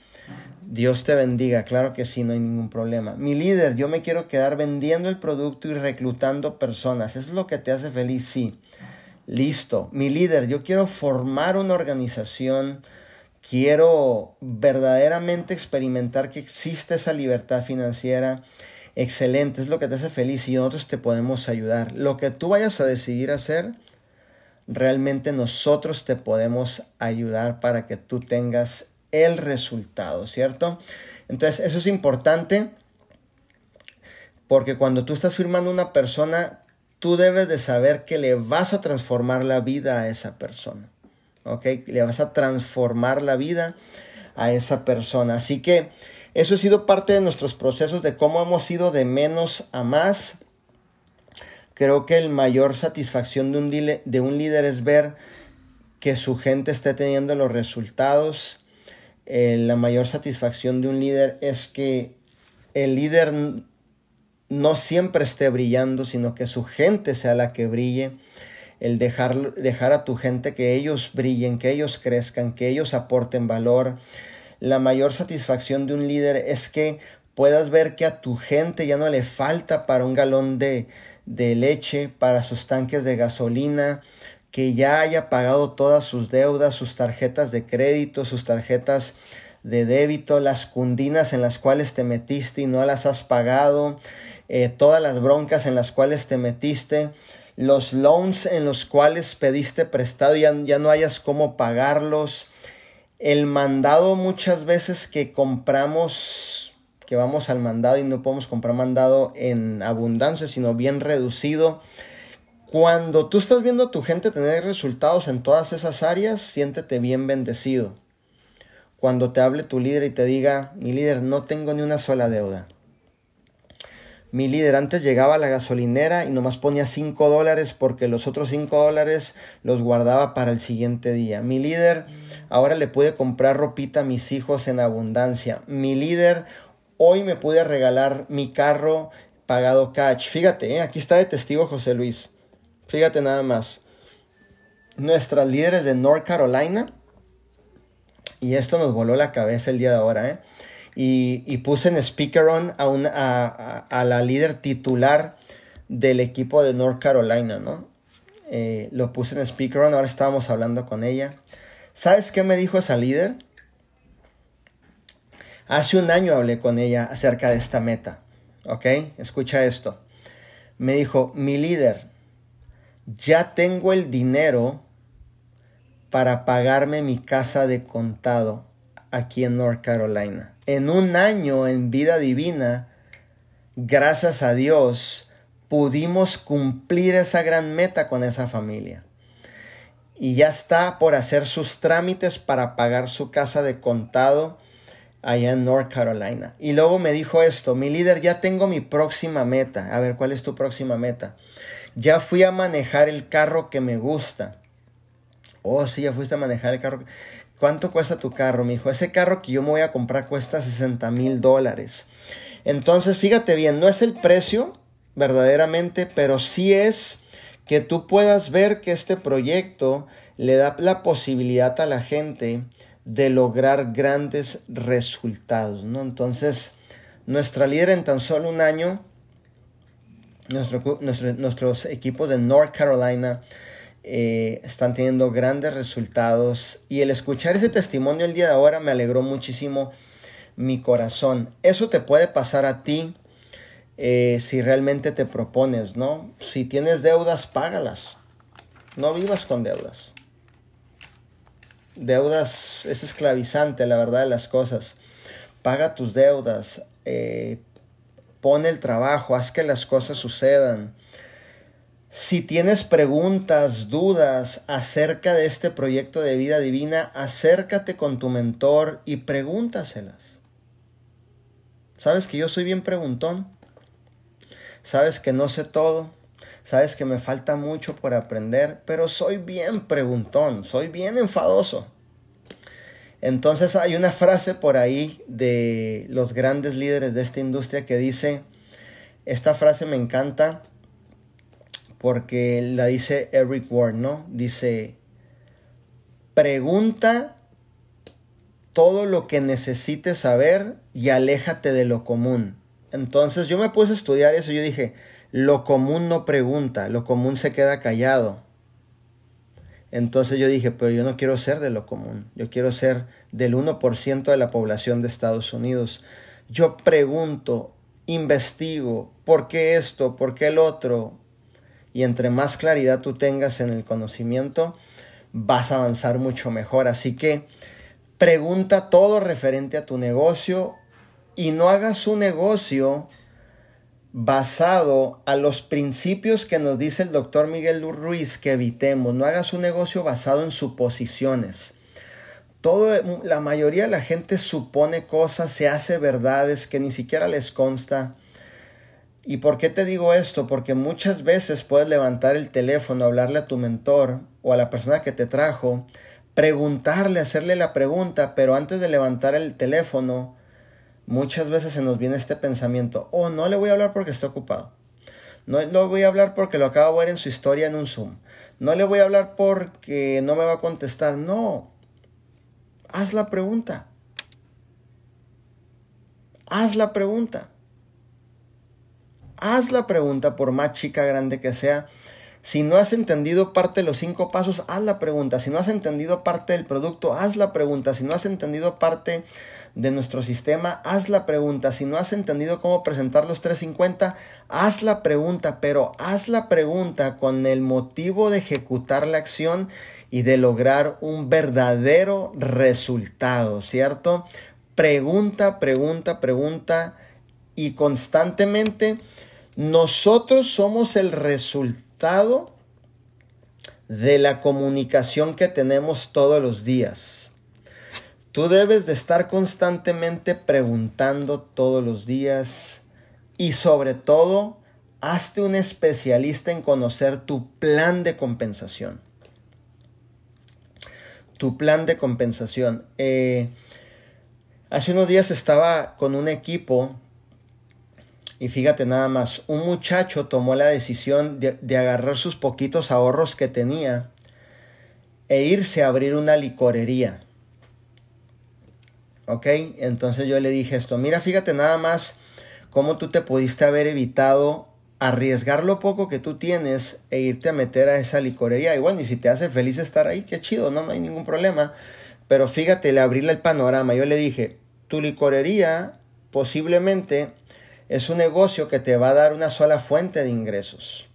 Dios te bendiga. Claro que sí, no hay ningún problema. Mi líder, yo me quiero quedar vendiendo el producto y reclutando personas. Eso es lo que te hace feliz. Sí. Listo. Mi líder, yo quiero formar una organización. Quiero verdaderamente experimentar que existe esa libertad financiera. Excelente, es lo que te hace feliz y nosotros te podemos ayudar. Lo que tú vayas a decidir hacer, realmente nosotros te podemos ayudar para que tú tengas el resultado, ¿cierto? Entonces, eso es importante porque cuando tú estás firmando una persona, tú debes de saber que le vas a transformar la vida a esa persona, ¿ok? Le vas a transformar la vida a esa persona. Así que eso ha sido parte de nuestros procesos de cómo hemos ido de menos a más. Creo que la mayor satisfacción de un líder es ver que su gente esté teniendo los resultados. La mayor satisfacción de un líder es que el líder no siempre esté brillando, sino que su gente sea la que brille. El dejar a tu gente que ellos brillen, que ellos crezcan, que ellos aporten valor. La mayor satisfacción de un líder es que puedas ver que a tu gente ya no le falta para un galón de leche, para sus tanques de gasolina, que ya haya pagado todas sus deudas, sus tarjetas de crédito, sus tarjetas de débito, las cundinas en las cuales te metiste y no las has pagado, todas las broncas en las cuales te metiste, los loans en los cuales pediste prestado y ya no hayas cómo pagarlos, el mandado muchas veces que compramos, que vamos al mandado y no podemos comprar mandado en abundancia, sino bien reducido. Cuando tú estás viendo a tu gente tener resultados en todas esas áreas, siéntete bien bendecido. Cuando te hable tu líder y te diga, mi líder, no tengo ni una sola deuda. Mi líder, antes llegaba a la gasolinera y nomás ponía $5 porque los otros $5 los guardaba para el siguiente día. Mi líder, ahora le pude comprar ropita a mis hijos en abundancia. Mi líder, hoy me pude regalar mi carro pagado cash. Fíjate, aquí está de testigo José Luis. Fíjate nada más, nuestras líderes de North Carolina, y esto nos voló la cabeza el día de ahora, y puse en speaker on a la líder titular del equipo de North Carolina, ¿no? Lo puse en speaker on, ahora estábamos hablando con ella. ¿Sabes qué me dijo esa líder? Hace un año hablé con ella acerca de esta meta, ¿ok? Escucha esto. Me dijo, mi líder, ya tengo el dinero para pagarme mi casa de contado aquí en North Carolina. En un año en Vida Divina, gracias a Dios, pudimos cumplir esa gran meta con esa familia. Y ya está por hacer sus trámites para pagar su casa de contado allá en North Carolina. Y luego me dijo esto, mi líder, ya tengo mi próxima meta. A ver, ¿cuál es tu próxima meta? Ya fui a manejar el carro que me gusta. Oh, sí, ya fuiste a manejar el carro. ¿Cuánto cuesta tu carro, mijo? Ese carro que yo me voy a comprar cuesta $60,000. Entonces, fíjate bien, no es el precio verdaderamente, pero sí es que tú puedas ver que este proyecto le da la posibilidad a la gente de lograr grandes resultados, ¿no? Entonces, nuestra líder en tan solo un año, nuestros equipos de North Carolina están teniendo grandes resultados, y el escuchar ese testimonio el día de ahora me alegró muchísimo mi corazón. Eso te puede pasar a ti si realmente te propones, ¿no? Si tienes deudas, págalas. No vivas con deudas. Deudas es esclavizante, la verdad de las cosas. Paga tus deudas, pon el trabajo, haz que las cosas sucedan. Si tienes preguntas, dudas acerca de este proyecto de Vida Divina, acércate con tu mentor y pregúntaselas. Sabes que yo soy bien preguntón. Sabes que no sé todo. Sabes que me falta mucho por aprender, pero soy bien preguntón, soy bien enfadoso. Entonces hay una frase por ahí de los grandes líderes de esta industria que dice, esta frase me encanta porque la dice Eric Ward, ¿no? Dice, pregunta todo lo que necesites saber y aléjate de lo común. Entonces yo me puse a estudiar eso y yo dije, lo común no pregunta, lo común se queda callado. Entonces yo dije, pero yo no quiero ser de lo común. Yo quiero ser del 1% de la población de Estados Unidos. Yo pregunto, investigo, ¿por qué esto? ¿Por qué el otro? y entre más claridad tú tengas en el conocimiento, vas a avanzar mucho mejor. Así que pregunta todo referente a tu negocio y no hagas un negocio basado a los principios que nos dice el doctor Miguel Ruiz que evitemos. No hagas un negocio basado en suposiciones. La mayoría de la gente supone cosas, se hace verdades que ni siquiera les consta. ¿Y por qué te digo esto? Porque muchas veces puedes levantar el teléfono, hablarle a tu mentor o a la persona que te trajo, preguntarle, hacerle la pregunta, pero antes de levantar el teléfono, muchas veces se nos viene este pensamiento: oh, no le voy a hablar porque está ocupado. No le voy a hablar porque lo acabo de ver en su historia en un Zoom. No le voy a hablar porque no me va a contestar. No. Haz la pregunta. Haz la pregunta. Haz la pregunta, por más chica, grande que sea. Si no has entendido parte de los 5 pasos, haz la pregunta. Si no has entendido parte del producto, haz la pregunta. Si no has entendido parte de nuestro sistema, haz la pregunta. Si no has entendido cómo presentar los 350, haz la pregunta, pero haz la pregunta con el motivo de ejecutar la acción y de lograr un verdadero resultado, ¿cierto? Pregunta, pregunta, pregunta, y constantemente. Nosotros somos el resultado de la comunicación que tenemos todos los días. Tú debes de estar constantemente preguntando todos los días y, sobre todo, hazte un especialista en conocer tu plan de compensación. Tu plan de compensación. Hace unos días estaba con un equipo y fíjate nada más, un muchacho tomó la decisión de agarrar sus poquitos ahorros que tenía e irse a abrir una licorería. Ok, entonces yo le dije esto: mira, fíjate nada más cómo tú te pudiste haber evitado arriesgar lo poco que tú tienes e irte a meter a esa licorería. Y bueno, y si te hace feliz estar ahí, qué chido, no hay ningún problema. Pero fíjate, le abrí el panorama. Yo le dije: tu licorería posiblemente es un negocio que te va a dar una sola fuente de ingresos.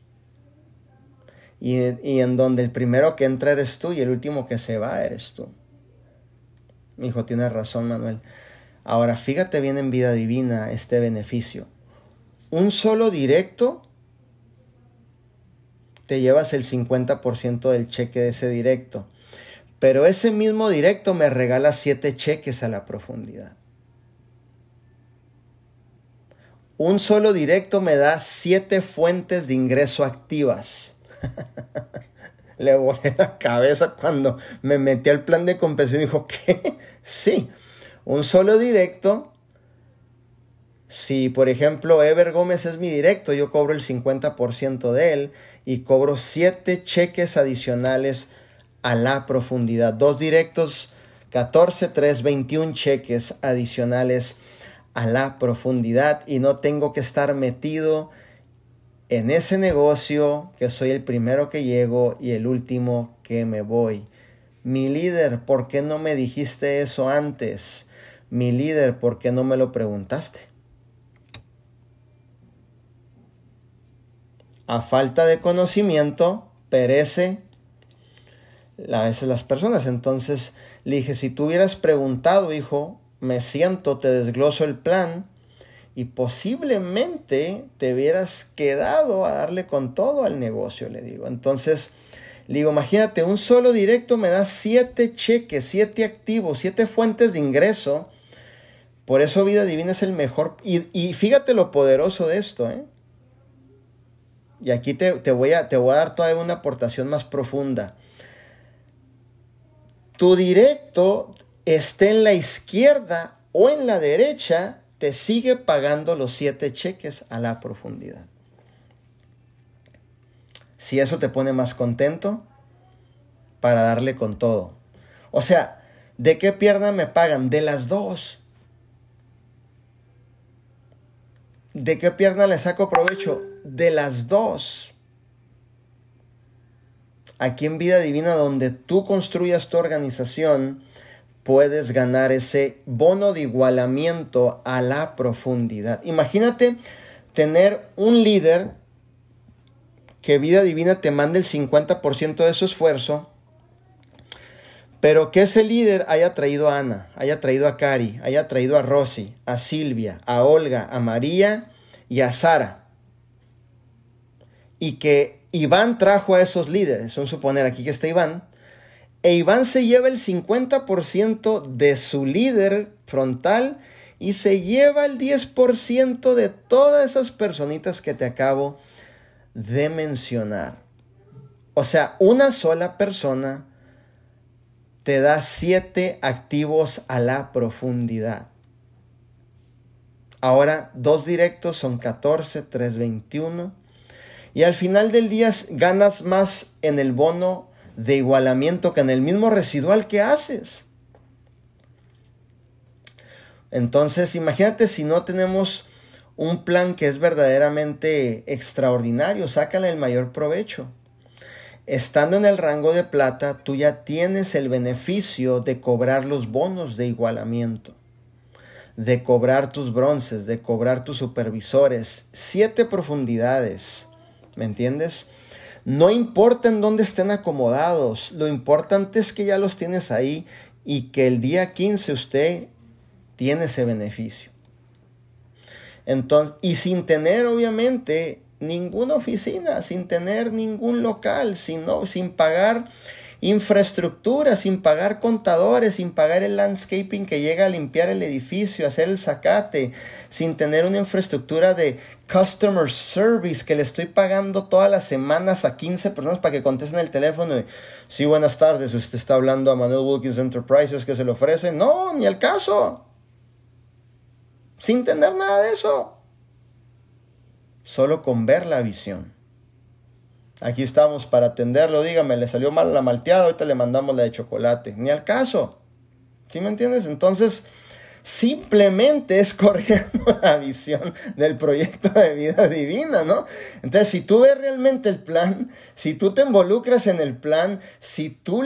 Y en donde el primero que entra eres tú y el último que se va eres tú. Mi hijo, tienes razón, Manuel. Ahora, fíjate bien en Vida Divina este beneficio. Un solo directo, te llevas el 50% del cheque de ese directo. Pero ese mismo directo me regala 7 cheques a la profundidad. Un solo directo me da 7 fuentes de ingreso activas. Le volé la cabeza cuando me metí al plan de compensación y dijo: ¿qué? Sí, un solo directo. Si, por ejemplo, Ever Gómez es mi directo, yo cobro el 50% de él y cobro 7 cheques adicionales a la profundidad. 2 directos, 14, 3, 21 cheques adicionales a la profundidad, y no tengo que estar metido en ese negocio que soy el primero que llego y el último que me voy. Mi líder, ¿por qué no me dijiste eso antes? Mi líder, ¿por qué no me lo preguntaste? A falta de conocimiento, perece a veces las personas. Entonces le dije: si tú hubieras preguntado, hijo, me siento, te desgloso el plan, y posiblemente te hubieras quedado a darle con todo al negocio, le digo. Entonces, le digo: imagínate, un solo directo me da 7 cheques, 7 activos, 7 fuentes de ingreso. Por eso Vida Divina es el mejor. Y fíjate lo poderoso de esto, ¿eh? Y aquí te voy a dar todavía una aportación más profunda. Tu directo, esté en la izquierda o en la derecha, te sigue pagando los 7 cheques a la profundidad. Si eso te pone más contento, para darle con todo. O sea, ¿de qué pierna me pagan? De las dos. ¿De qué pierna le saco provecho? De las dos. Aquí en Vida Divina, donde tú construyas tu organización, puedes ganar ese bono de igualamiento a la profundidad. Imagínate tener un líder que Vida Divina te mande el 50% de su esfuerzo, pero que ese líder haya traído a Ana, haya traído a Cari, haya traído a Rosy, a Silvia, a Olga, a María y a Sara. Y que Iván trajo a esos líderes, vamos a suponer aquí que está Iván, e Iván se lleva el 50% de su líder frontal y se lleva el 10% de todas esas personitas que te acabo de mencionar. O sea, una sola persona te da 7 activos a la profundidad. Ahora, 2 directos son 14, 3, 21. Y al final del día ganas más en el bono de igualamiento que en el mismo residual que haces. Entonces, imagínate si no tenemos un plan que es verdaderamente extraordinario. Sácale el mayor provecho. Estando en el rango de plata, tú ya tienes el beneficio de cobrar los bonos de igualamiento, de cobrar tus bronces, de cobrar tus supervisores. 7 profundidades, ¿me entiendes? No importa en dónde estén acomodados, lo importante es que ya los tienes ahí y que el día 15 usted tiene ese beneficio. Entonces, y sin tener obviamente ninguna oficina, sin tener ningún local, sin pagar infraestructura, sin pagar contadores, sin pagar el landscaping que llega a limpiar el edificio, hacer el zacate, sin tener una infraestructura de customer service que le estoy pagando todas las semanas a 15 personas para que contesten el teléfono. Y, sí, buenas tardes, usted está hablando a Manuel Wilkins Enterprises, que se le ofrece. No, ni al caso. Sin tener nada de eso. Solo con ver la visión. Aquí estamos para atenderlo. Dígame, le salió mal la malteada, ahorita le mandamos la de chocolate. Ni al caso. ¿Sí me entiendes? Entonces, simplemente es corriendo la visión del proyecto de Vida Divina, ¿no? Entonces, si tú ves realmente el plan, si tú te involucras en el plan, si tú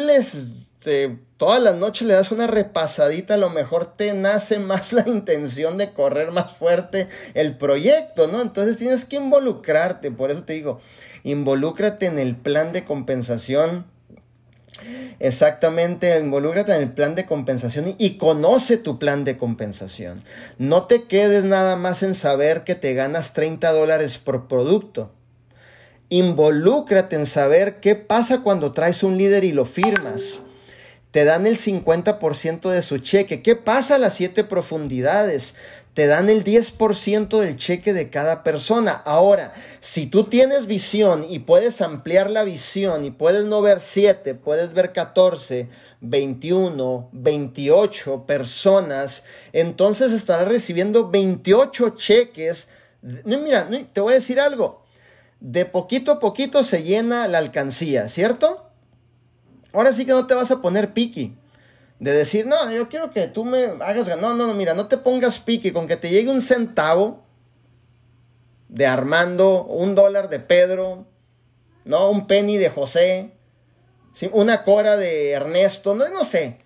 todas las noches le das una repasadita, a lo mejor te nace más la intención de correr más fuerte el proyecto, ¿no? Entonces tienes que involucrarte, por eso te digo, involúcrate en el plan de compensación, exactamente, involúcrate en el plan de compensación y conoce tu plan de compensación. No te quedes nada más en saber que te ganas $30 por producto. Involúcrate en saber qué pasa cuando traes un líder y lo firmas. Te dan el 50% de su cheque. ¿Qué pasa a las 7 profundidades? Te dan el 10% del cheque de cada persona. Ahora, si tú tienes visión y puedes ampliar la visión y puedes no ver 7, puedes ver 14, 21, 28 personas, entonces estarás recibiendo 28 cheques. Mira, te voy a decir algo. De poquito a poquito se llena la alcancía, ¿cierto? Ahora sí que no te vas a poner piqui. De decir, no, yo quiero que tú me hagas ganar. No, mira, no te pongas piqui. Con que te llegue un centavo de Armando, $1 de Pedro, no, un penny de José, ¿sí? Una cora de Ernesto, no sé.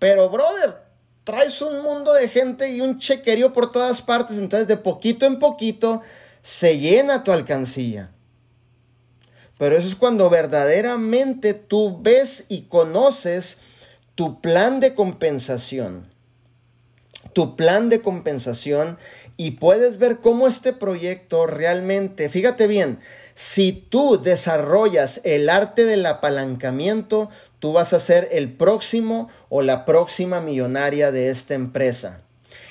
Pero, brother, traes un mundo de gente y un chequerío por todas partes. Entonces, de poquito en poquito, se llena tu alcancía. Pero eso es cuando verdaderamente tú ves y conoces tu plan de compensación. Tu plan de compensación y puedes ver cómo este proyecto realmente, fíjate bien, si tú desarrollas el arte del apalancamiento, tú vas a ser el próximo o la próxima millonaria de esta empresa.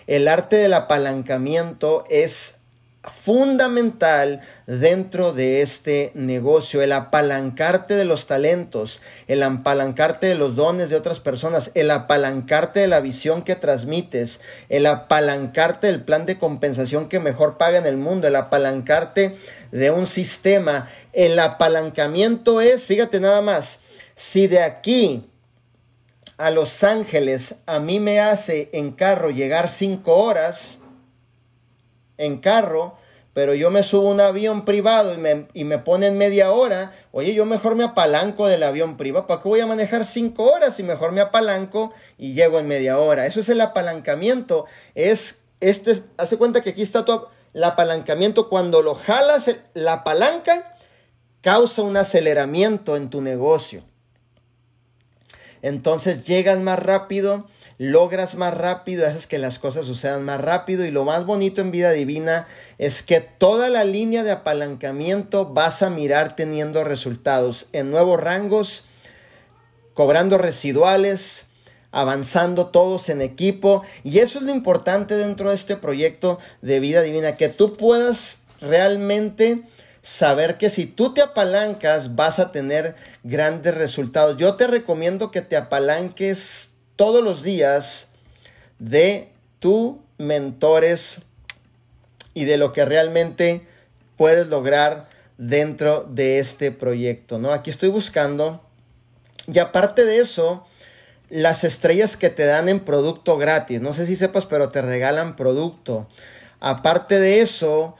El arte del apalancamiento es fundamental dentro de este negocio, el apalancarte de los talentos, el apalancarte de los dones de otras personas, el apalancarte de la visión que transmites, el apalancarte del plan de compensación que mejor paga en el mundo, el apalancarte de un sistema. El apalancamiento es, fíjate nada más, si de aquí a Los Ángeles a mí me hace en carro llegar 5 horas... en carro, pero yo me subo a un avión privado y me ponen media hora, oye, yo mejor me apalanco del avión privado, ¿para qué voy a manejar 5 horas? Y mejor me apalanco y llego en media hora. Eso es el apalancamiento. Hace cuenta que aquí está el apalancamiento, cuando lo jalas la palanca, causa un aceleramiento en tu negocio. Entonces llegas más rápido, logras más rápido, haces que las cosas sucedan más rápido. Y lo más bonito en Vida Divina es que toda la línea de apalancamiento vas a mirar teniendo resultados en nuevos rangos, cobrando residuales, avanzando todos en equipo. Y eso es lo importante dentro de este proyecto de Vida Divina, que tú puedas realmente saber que si tú te apalancas vas a tener grandes resultados. Yo te recomiendo que te apalanques todos los días de tus mentores y de lo que realmente puedes lograr dentro de este proyecto, ¿no? Aquí estoy buscando. Y aparte de eso, las estrellas que te dan en producto gratis. No sé si sepas, pero te regalan producto. Aparte de eso,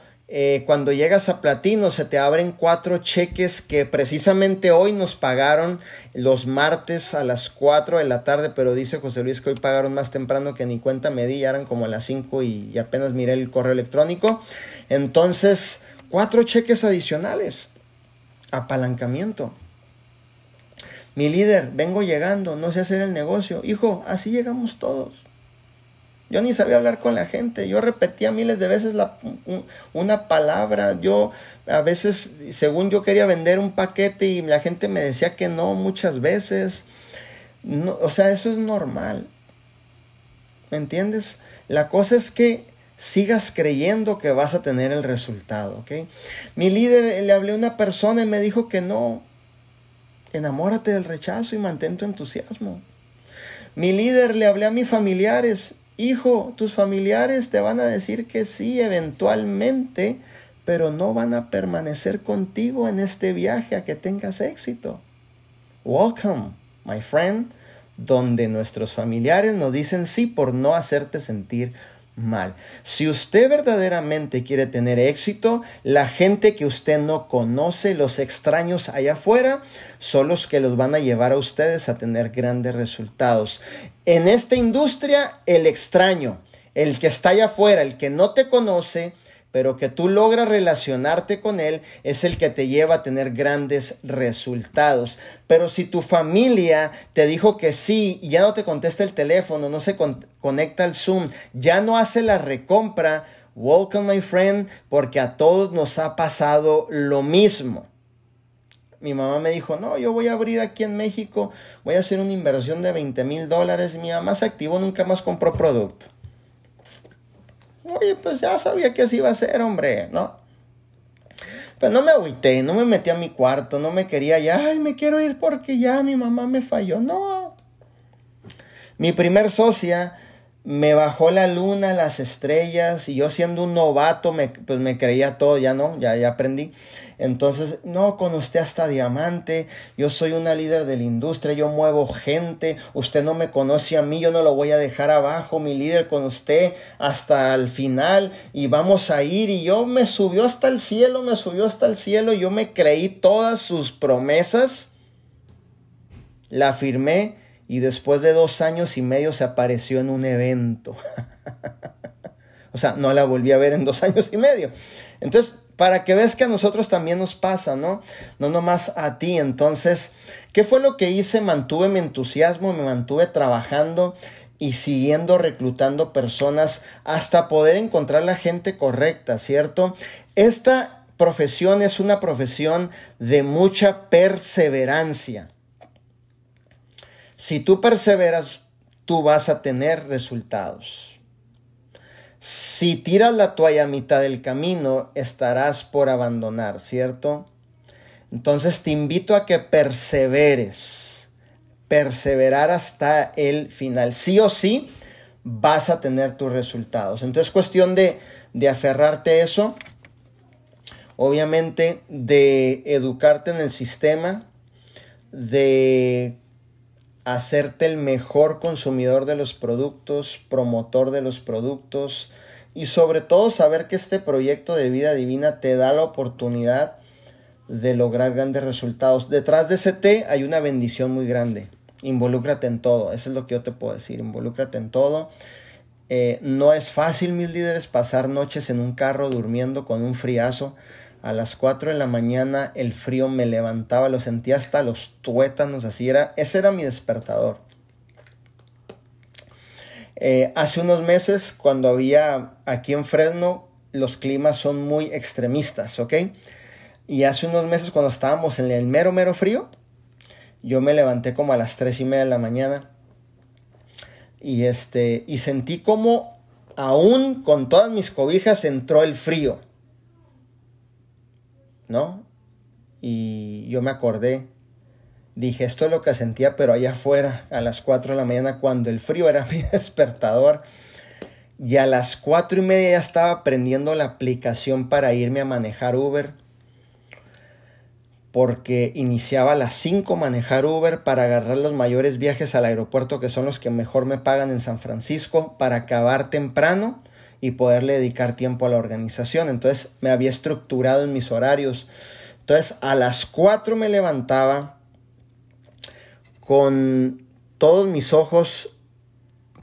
cuando llegas a platino se te abren 4 cheques que precisamente hoy nos pagaron los martes a las 4 de la tarde, pero dice José Luis que hoy pagaron más temprano que ni cuenta me di, ya eran como a las 5 y apenas miré el correo electrónico. Entonces, 4 cheques adicionales, apalancamiento. Mi líder, vengo llegando, no sé hacer el negocio. Hijo, así llegamos todos. Yo ni sabía hablar con la gente. Yo repetía miles de veces una palabra. Yo a veces, según yo quería vender un paquete y la gente me decía que no muchas veces. No, o sea, eso es normal. ¿Me entiendes? La cosa es que sigas creyendo que vas a tener el resultado, ¿ok? Mi líder, le hablé a una persona y me dijo que no. Enamórate del rechazo y mantén tu entusiasmo. Mi líder, le hablé a mis familiares. Hijo, tus familiares te van a decir que sí eventualmente, pero no van a permanecer contigo en este viaje a que tengas éxito. Welcome, my friend, donde nuestros familiares nos dicen sí por no hacerte sentir mal. Si usted verdaderamente quiere tener éxito, la gente que usted no conoce, los extraños allá afuera, son los que los van a llevar a ustedes a tener grandes resultados. En esta industria, el extraño, el que está allá afuera, el que no te conoce, pero que tú logras relacionarte con él, es el que te lleva a tener grandes resultados. Pero si tu familia te dijo que sí, ya no te contesta el teléfono, no se conecta al Zoom, ya no hace la recompra, welcome my friend, porque a todos nos ha pasado lo mismo. Mi mamá me dijo, no, yo voy a abrir aquí en México, voy a hacer una inversión de $20,000. Mi mamá se activó, nunca más compró producto. Oye, pues ya sabía que así iba a ser, hombre, ¿no? Pero no me agüité, no me metí a mi cuarto, no me quería ya, ay, me quiero ir porque ya mi mamá me falló. No. Mi primer socia me bajó la luna, las estrellas, y yo siendo un novato, pues me creía todo, ya no, ya aprendí. Entonces, no, con usted hasta diamante, yo soy una líder de la industria, yo muevo gente, usted no me conoce a mí, yo no lo voy a dejar abajo, mi líder con usted hasta el final, y vamos a ir, y yo me subió hasta el cielo, yo me creí todas sus promesas, la firmé, y después de 2 años y medio se apareció en un evento. O sea, no la volví a ver en 2 años y medio. Entonces, para que veas que a nosotros también nos pasa, ¿no? No nomás a ti. Entonces, ¿qué fue lo que hice? Mantuve mi entusiasmo, me mantuve trabajando y siguiendo reclutando personas hasta poder encontrar la gente correcta, ¿cierto? Esta profesión es una profesión de mucha perseverancia. Si tú perseveras, tú vas a tener resultados. Si tiras la toalla a mitad del camino, estarás por abandonar, ¿cierto? Entonces te invito a que perseveres. Perseverar hasta el final. Sí o sí vas a tener tus resultados. Entonces cuestión de aferrarte a eso. Obviamente de educarte en el sistema. De hacerte el mejor consumidor de los productos, promotor de los productos y sobre todo saber que este proyecto de Vida Divina te da la oportunidad de lograr grandes resultados. Detrás de ese té hay una bendición muy grande. Involúcrate en todo. Eso es lo que yo te puedo decir. Involúcrate en todo. No es fácil, mis líderes, pasar noches en un carro durmiendo con un friazo. A las 4 de la mañana el frío me levantaba, lo sentía hasta los tuétanos, así era, ese era mi despertador. Hace unos meses, cuando había aquí en Fresno, los climas son muy extremistas, ¿ok? Y hace unos meses, cuando estábamos en el mero frío, yo me levanté como a las 3:30 de la mañana y sentí como aún con todas mis cobijas entró el frío, ¿no? Y yo me acordé, dije, esto es lo que sentía, pero allá afuera a las 4 de la mañana, cuando el frío era mi despertador. Y a las 4:30 ya estaba prendiendo la aplicación para irme a manejar Uber, porque iniciaba a las 5 manejar Uber para agarrar los mayores viajes al aeropuerto, que son los que mejor me pagan en San Francisco, para acabar temprano y poderle dedicar tiempo a la organización. Entonces me había estructurado en mis horarios. Entonces a las 4 me levantaba con todos mis ojos,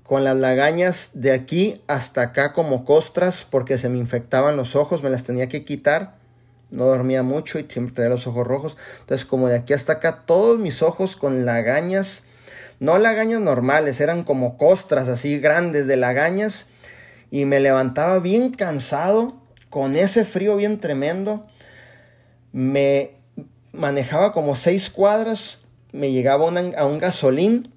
con las lagañas de aquí hasta acá como costras, porque se me infectaban los ojos, me las tenía que quitar. No dormía mucho y siempre tenía los ojos rojos. Entonces, como de aquí hasta acá, todos mis ojos con lagañas. No lagañas normales, eran como costras así grandes de lagañas. Y me levantaba bien cansado, con ese frío bien tremendo. Me manejaba como 6 cuadras. Me llegaba a un gasolín.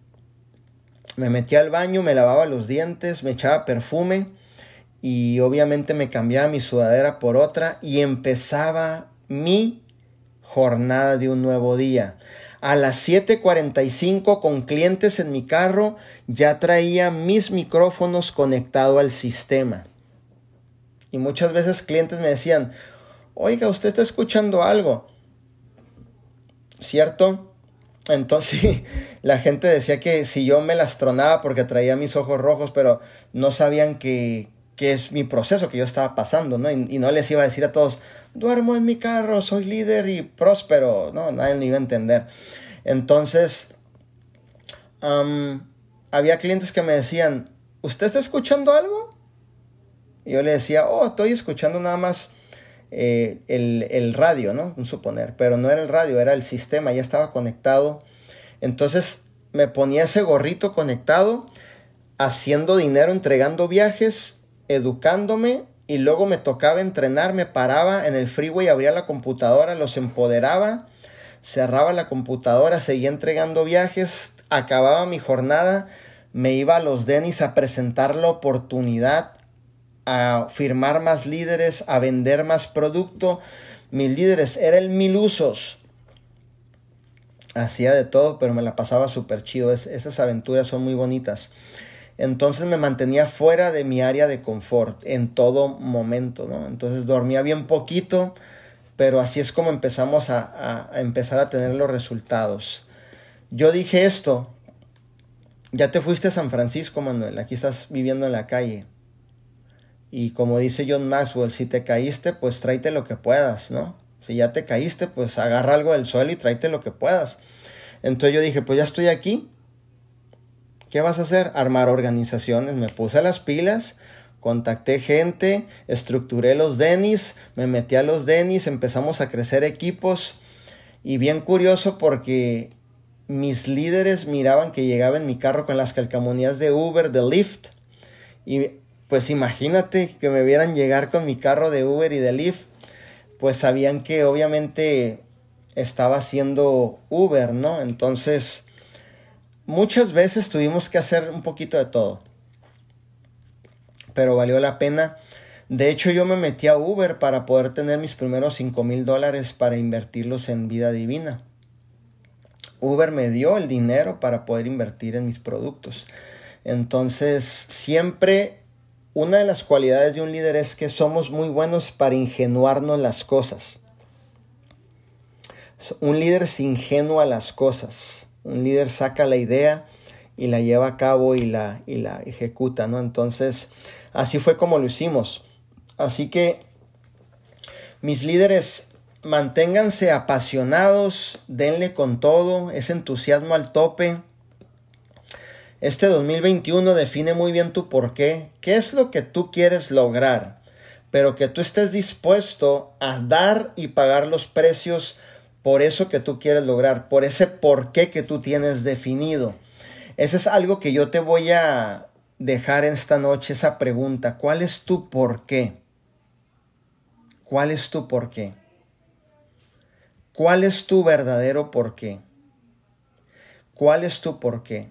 Me metía al baño, me lavaba los dientes, me echaba perfume. Y obviamente me cambiaba mi sudadera por otra y empezaba mi jornada de un nuevo día. A las 7:45 con clientes en mi carro, ya traía mis micrófonos conectados al sistema. Y muchas veces clientes me decían, oiga, usted está escuchando algo, ¿cierto? Entonces la gente decía que si yo me las tronaba porque traía mis ojos rojos, pero no sabían que es mi proceso que yo estaba pasando, ¿no? Y no les iba a decir a todos, duermo en mi carro, soy líder y próspero, ¿no? Nadie lo iba a entender. Entonces, había clientes que me decían, ¿usted está escuchando algo? Y yo le decía, estoy escuchando nada más el radio, ¿no? Un suponer, pero no era el radio, era el sistema, ya estaba conectado. Entonces, me ponía ese gorrito conectado, haciendo dinero, entregando viajes, educándome, y luego me tocaba entrenar. Me paraba en el freeway, abría la computadora, los empoderaba, cerraba la computadora, seguía entregando viajes, acababa mi jornada, me iba a los Dennis a presentar la oportunidad, a firmar más líderes, a vender más producto. Mis líderes era el 1000 usos. Hacía de todo, pero me la pasaba súper chido. Esas aventuras son muy bonitas. Entonces me mantenía fuera de mi área de confort en todo momento, ¿no? Entonces dormía bien poquito, pero así es como empezamos a empezar a tener los resultados. Yo dije esto, ya te fuiste a San Francisco, Manuel, aquí estás viviendo en la calle. Y como dice John Maxwell, si te caíste, pues tráete lo que puedas, ¿no? Si ya te caíste, pues agarra algo del suelo y tráete lo que puedas. Entonces yo dije, pues ya estoy aquí. ¿Qué vas a hacer? Armar organizaciones. Me puse las pilas, contacté gente, estructuré los Dennis, me metí a los Dennis, empezamos a crecer equipos. Y bien curioso, porque mis líderes miraban que llegaba en mi carro con las calcamonías de Uber, de Lyft. Y pues imagínate que me vieran llegar con mi carro de Uber y de Lyft. Pues sabían que obviamente estaba haciendo Uber, ¿no? Entonces, muchas veces tuvimos que hacer un poquito de todo, pero valió la pena. De hecho, yo me metí a Uber para poder tener mis primeros $5,000 para invertirlos en Vida Divina. Uber me dio el dinero para poder invertir en mis productos. Entonces, siempre una de las cualidades de un líder es que somos muy buenos para ingenuarnos las cosas. Un líder se ingenua las cosas. Un líder saca la idea y la lleva a cabo y la ejecuta, ¿no? Entonces, así fue como lo hicimos. Así que, mis líderes, manténganse apasionados, denle con todo, ese entusiasmo al tope. Este 2021 define muy bien tu porqué. ¿Qué es lo que tú quieres lograr? pero que tú estés dispuesto a dar y pagar los precios por eso que tú quieres lograr, por ese porqué que tú tienes definido. Eso es algo que yo te voy a dejar en esta noche, esa pregunta. ¿Cuál es tu porqué? ¿Cuál es tu porqué? ¿Cuál es tu verdadero porqué? ¿Cuál es tu porqué?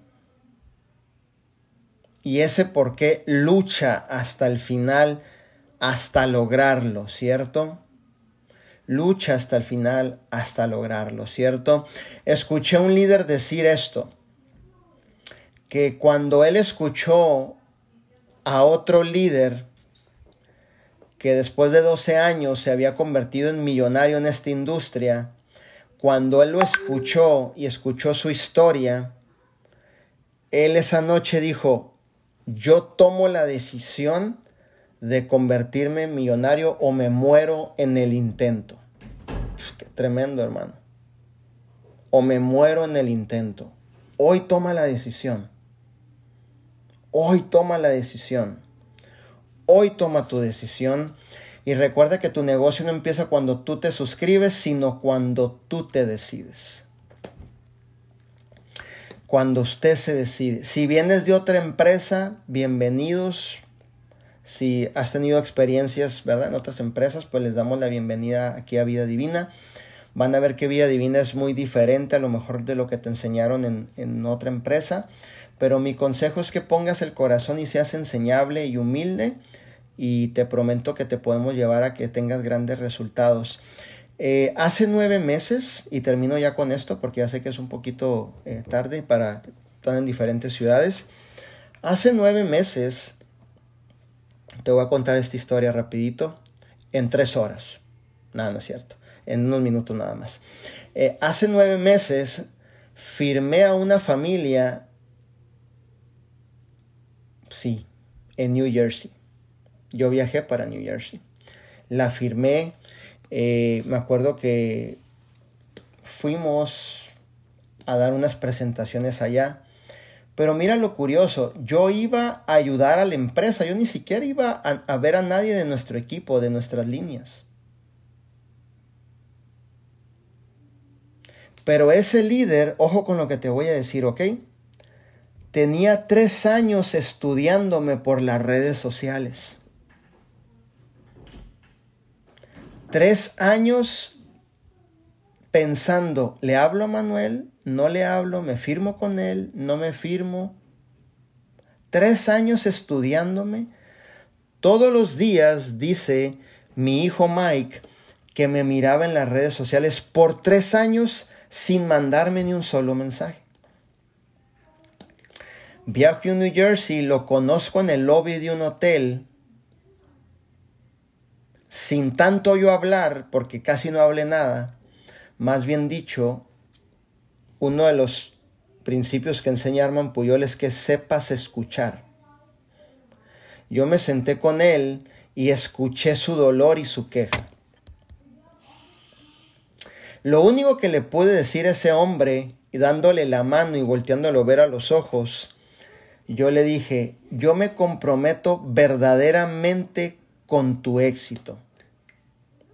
Y ese porqué lucha hasta el final, hasta lograrlo, ¿cierto? Lucha hasta el final, hasta lograrlo, ¿cierto? Escuché a un líder decir esto, que cuando él escuchó a otro líder que después de 12 años se había convertido en millonario en esta industria, cuando él lo escuchó y escuchó su historia, él esa noche dijo: yo tomo la decisión de convertirme en millonario o me muero en el intento. Pff, qué tremendo, hermano. O me muero en el intento. Hoy toma la decisión. Hoy toma la decisión. Hoy toma tu decisión. Y recuerda que tu negocio no empieza cuando tú te suscribes, sino cuando tú te decides. Cuando usted se decide. Si vienes de otra empresa, bienvenidos. Si has tenido experiencias, ¿verdad?, en otras empresas, pues les damos la bienvenida aquí a Vida Divina. Van a ver que Vida Divina es muy diferente a lo mejor de lo que te enseñaron en otra empresa. Pero mi consejo es que pongas el corazón y seas enseñable y humilde. Y te prometo que te podemos llevar a que tengas grandes resultados. Hace 9 meses, y termino ya con esto porque ya sé que es un poquito tarde y para estar en diferentes ciudades. Hace 9 meses, te voy a contar esta historia rapidito, en 3 horas. Nada, no es cierto. En unos minutos nada más. Hace 9 meses firmé a una familia, sí, en New Jersey. Yo viajé para New Jersey. La firmé. Me acuerdo que fuimos a dar unas presentaciones allá. Pero mira lo curioso. Yo iba a ayudar a la empresa. Yo ni siquiera iba a ver a nadie de nuestro equipo, de nuestras líneas. Pero ese líder, ojo con lo que te voy a decir, ¿ok? Tenía 3 años estudiándome por las redes sociales. 3 años pensando, ¿le hablo a Manuel? ¿No le hablo? ¿Me firmo con él? ¿No me firmo? 3 años estudiándome. Todos los días, dice mi hijo Mike, que me miraba en las redes sociales por 3 años sin mandarme ni un solo mensaje. Viajo a New Jersey, lo conozco en el lobby de un hotel. Sin tanto yo hablar, porque casi no hablé nada, más bien dicho, uno de los principios que enseña Armando Puyol es que sepas escuchar. Yo me senté con él y escuché su dolor y su queja. Lo único que le pude decir a ese hombre, y dándole la mano y volteándolo a ver a los ojos, yo le dije: yo me comprometo verdaderamente con tu éxito.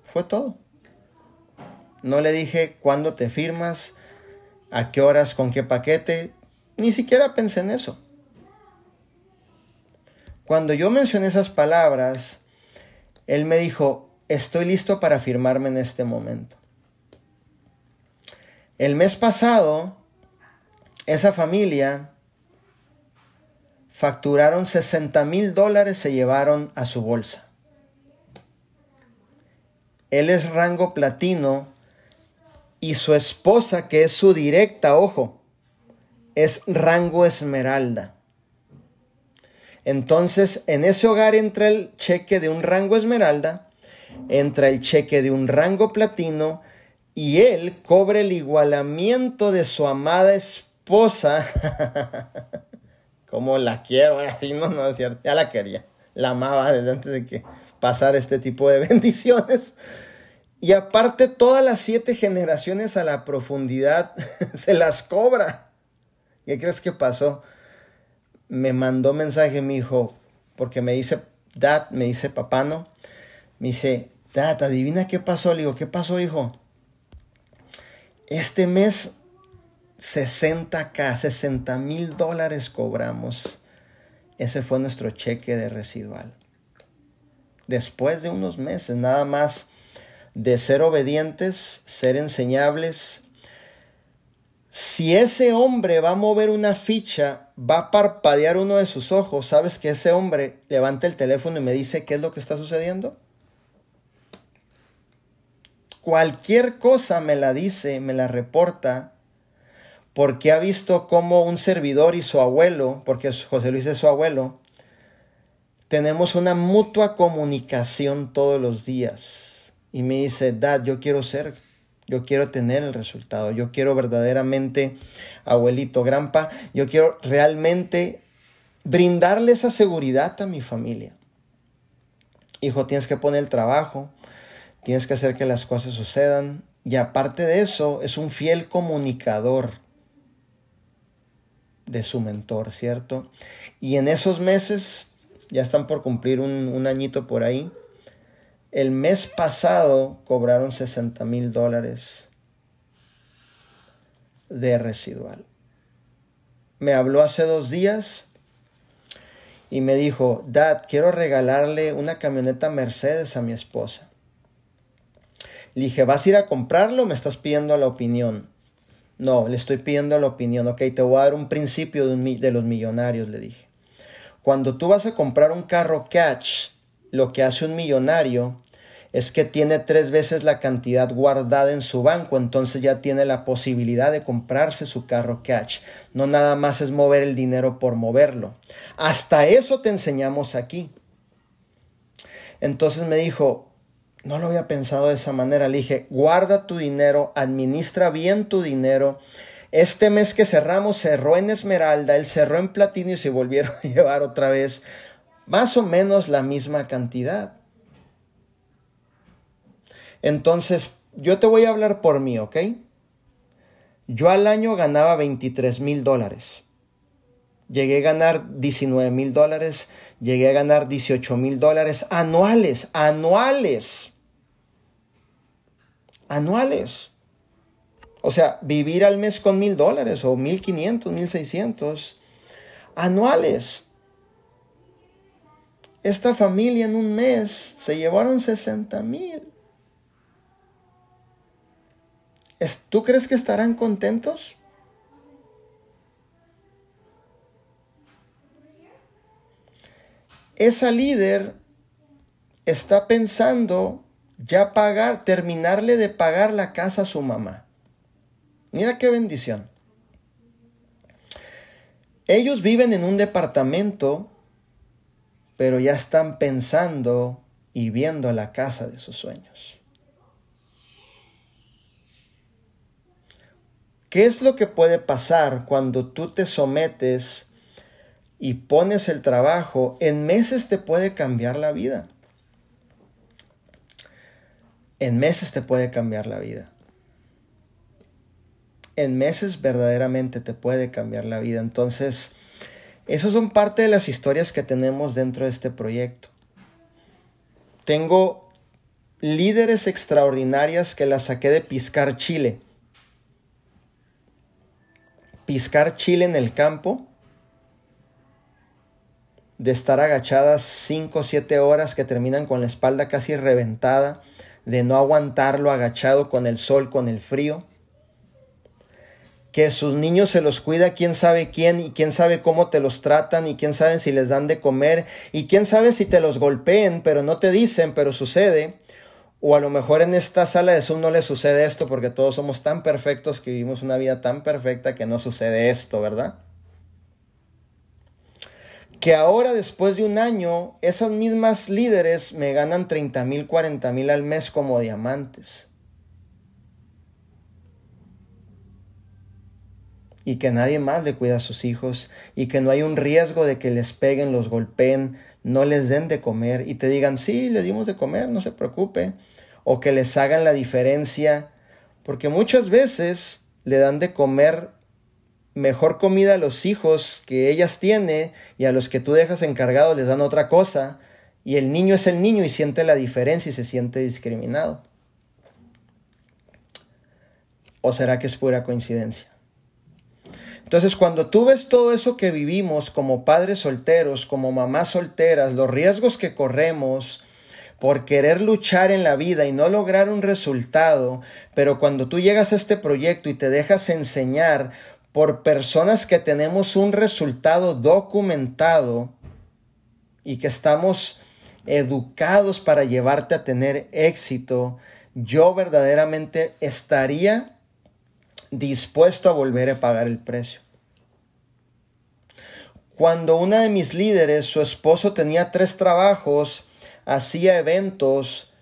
Fue todo. No le dije cuándo te firmas, a qué horas, con qué paquete. Ni siquiera pensé en eso. Cuando yo mencioné esas palabras, él me dijo: estoy listo para firmarme en este momento. El mes pasado, esa familia facturaron $60,000, se llevaron a su bolsa. Él es rango platino y su esposa, que es su directa, ojo, es rango esmeralda. Entonces, en ese hogar entra el cheque de un rango esmeralda, entra el cheque de un rango platino y él cobra el igualamiento de su amada esposa. Como la quiero, no es cierto, ya la quería, la amaba desde antes de que pasar este tipo de bendiciones. Y aparte, todas las 7 generaciones a la profundidad se las cobra. ¿Qué crees que pasó? Me mandó mensaje mi hijo, porque me dice, Dad, me dice papá, no, Me dice, Tata, ¿adivina qué pasó? Le digo, ¿qué pasó, hijo? Este mes, 60 mil dólares cobramos. Ese fue nuestro cheque de residual. Después de unos meses, nada más de ser obedientes, ser enseñables. Si ese hombre va a mover una ficha, va a parpadear uno de sus ojos, ¿sabes que ese hombre levanta el teléfono y me dice qué es lo que está sucediendo? Cualquier cosa me la dice, me la reporta, porque ha visto cómo un servidor y su abuelo, porque José Luis es su abuelo, tenemos una mutua comunicación todos los días. Y me dice, Dad, yo quiero ser, yo quiero tener el resultado. Yo quiero verdaderamente, abuelito, granpa, yo quiero realmente brindarle esa seguridad a mi familia. Hijo, tienes que poner el trabajo, tienes que hacer que las cosas sucedan. Y aparte de eso, es un fiel comunicador de su mentor, ¿cierto? Y en esos meses... ya están por cumplir un añito por ahí. El mes pasado cobraron 60 mil dólares de residual. Me habló hace 2 días y me dijo, Dad, quiero regalarle una camioneta Mercedes a mi esposa. Le dije, ¿vas a ir a comprarlo o me estás pidiendo la opinión? No, le estoy pidiendo la opinión. Ok, te voy a dar un principio de los millonarios, le dije. Cuando tú vas a comprar un carro cash, lo que hace un millonario es que tiene 3 veces la cantidad guardada en su banco. Entonces ya tiene la posibilidad de comprarse su carro cash. No nada más es mover el dinero por moverlo. Hasta eso te enseñamos aquí. Entonces me dijo, no lo había pensado de esa manera. Le dije, guarda tu dinero, administra bien tu dinero. Este mes que cerramos, cerró en Esmeralda, él cerró en Platino y se volvieron a llevar otra vez más o menos la misma cantidad. Entonces, yo te voy a hablar por mí, ¿ok? Yo al año ganaba 23 mil dólares. Llegué a ganar 19 mil dólares, llegué a ganar 18 mil dólares anuales. O sea, vivir al mes con $1,000 o $1,500, $1,600 anuales. Esta familia en un mes se llevaron 60 mil. ¿Tú crees que estarán contentos? Esa líder está pensando ya pagar, terminarle de pagar la casa a su mamá. Mira qué bendición. Ellos viven en un departamento, pero ya están pensando y viendo la casa de sus sueños. ¿Qué es lo que puede pasar cuando tú te sometes y pones el trabajo? En meses te puede cambiar la vida. En meses te puede cambiar la vida. En meses verdaderamente te puede cambiar la vida. Entonces, esas son parte de las historias que tenemos dentro de este proyecto. Tengo líderes extraordinarias que las saqué de piscar chile. Piscar chile en el campo. De estar agachadas 5 o 7 horas que terminan con la espalda casi reventada. De no aguantarlo agachado con el sol, con el frío. Que sus niños se los cuida quién sabe quién y quién sabe cómo te los tratan y quién sabe si les dan de comer y quién sabe si te los golpeen, pero no te dicen, pero sucede. O a lo mejor en esta sala de Zoom no les sucede esto porque todos somos tan perfectos que vivimos una vida tan perfecta que no sucede esto, ¿verdad? Que ahora después de un año, esas mismas líderes me ganan 30 mil, 40 mil al mes como diamantes. Y que nadie más le cuida a sus hijos, y que no hay un riesgo de que les peguen, los golpeen, no les den de comer, y te digan, sí, le dimos de comer, no se preocupe, o que les hagan la diferencia, porque muchas veces le dan de comer mejor comida a los hijos que ellas tienen, y a los que tú dejas encargados les dan otra cosa, Y el niño es el niño y siente la diferencia y se siente discriminado. ¿O será que es pura coincidencia? Entonces, cuando tú ves todo eso que vivimos como padres solteros, como mamás solteras, los riesgos que corremos por querer luchar en la vida y no lograr un resultado, pero cuando tú llegas a este proyecto y te dejas enseñar por personas que tenemos un resultado documentado y que estamos educados para llevarte a tener éxito, yo verdaderamente estaría dispuesto a volver a pagar el precio. Cuando una de mis líderes, su esposo tenía 3 trabajos, hacía eventos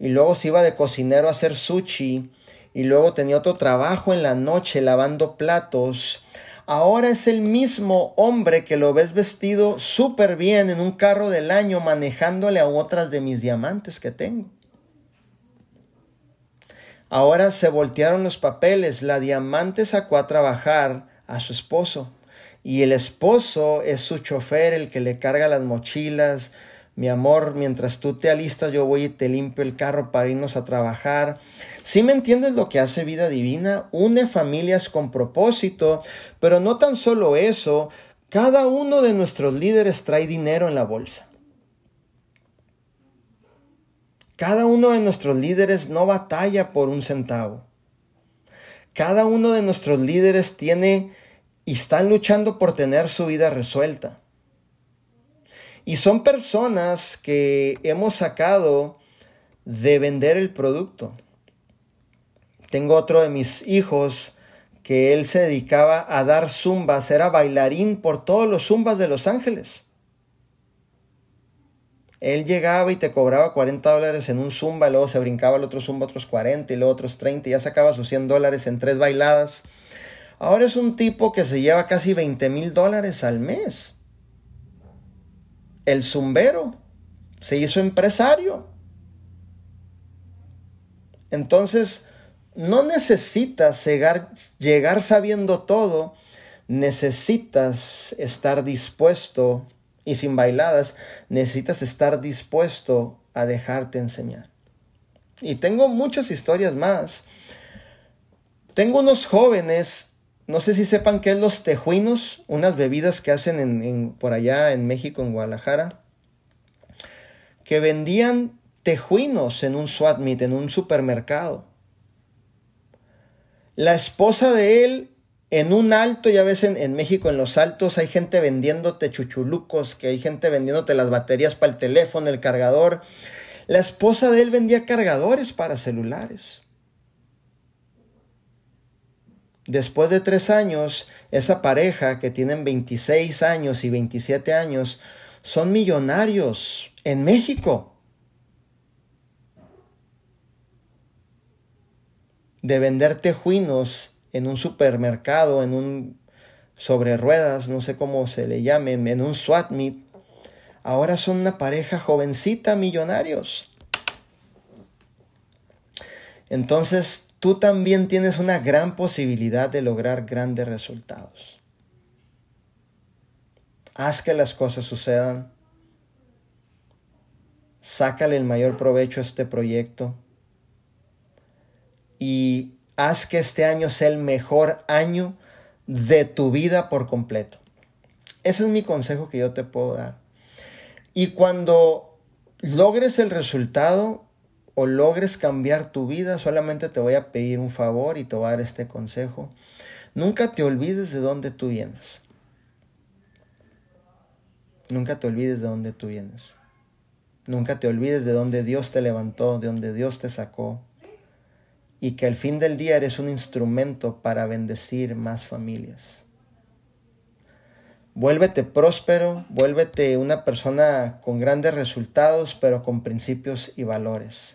y luego se iba de cocinero a hacer sushi y luego tenía otro trabajo en la noche lavando platos. Ahora es el mismo hombre que lo ves vestido súper bien en un carro del año manejándole a otras de mis diamantes que tengo. Ahora se voltearon los papeles. La diamante sacó a trabajar a su esposo. Y el esposo es su chofer, el que le carga las mochilas. Mi amor, mientras tú te alistas, yo voy y te limpio el carro para irnos a trabajar. ¿Sí me entiendes lo que hace Vida Divina? Une familias con propósito. Pero no tan solo eso. Cada uno de nuestros líderes trae dinero en la bolsa. Cada uno de nuestros líderes no batalla por un centavo. Cada uno de nuestros líderes tiene y están luchando por tener su vida resuelta. Y son personas que hemos sacado de vender el producto. Tengo otro de mis hijos que él se dedicaba a dar zumbas. Era bailarín por todos los zumbas de Los Ángeles. Él llegaba y te cobraba $40 en un zumba, luego se brincaba el otro zumba, otros 40 y luego otros 30, y ya sacaba sus $100 en 3 bailadas. Ahora es un tipo que se lleva casi $20,000 al mes. El zumbero se hizo empresario. Entonces, no necesitas llegar sabiendo todo, necesitas estar dispuesto. Y sin bailadas, necesitas estar dispuesto a dejarte enseñar. Y tengo muchas historias más. Tengo unos jóvenes, no sé si sepan qué es los tejuinos, unas bebidas que hacen por allá en México, en Guadalajara, que vendían tejuinos en un swap meet, en un supermercado. La esposa de él, en un alto, ya ves en México, en los altos, hay gente vendiéndote chuchulucos, que hay gente vendiéndote las baterías para el teléfono, el cargador. La esposa de él vendía cargadores para celulares. Después de 3 años, esa pareja que tienen 26 años y 27 años, son millonarios en México. De vender tejuinos en un supermercado, en un sobre ruedas, no sé cómo se le llamen, en un swap meet. Ahora son una pareja jovencita, millonarios. Entonces, tú también tienes una gran posibilidad de lograr grandes resultados. Haz que las cosas sucedan. Sácale el mayor provecho a este proyecto. Y haz que este año sea el mejor año de tu vida por completo. Ese es mi consejo que yo te puedo dar. Y cuando logres el resultado o logres cambiar tu vida, solamente te voy a pedir un favor y te voy a dar este consejo. Nunca te olvides de dónde tú vienes. Nunca te olvides de dónde tú vienes. Nunca te olvides de dónde Dios te levantó, de dónde Dios te sacó. Y que al fin del día eres un instrumento para bendecir más familias. Vuélvete próspero, vuélvete una persona con grandes resultados, pero con principios y valores.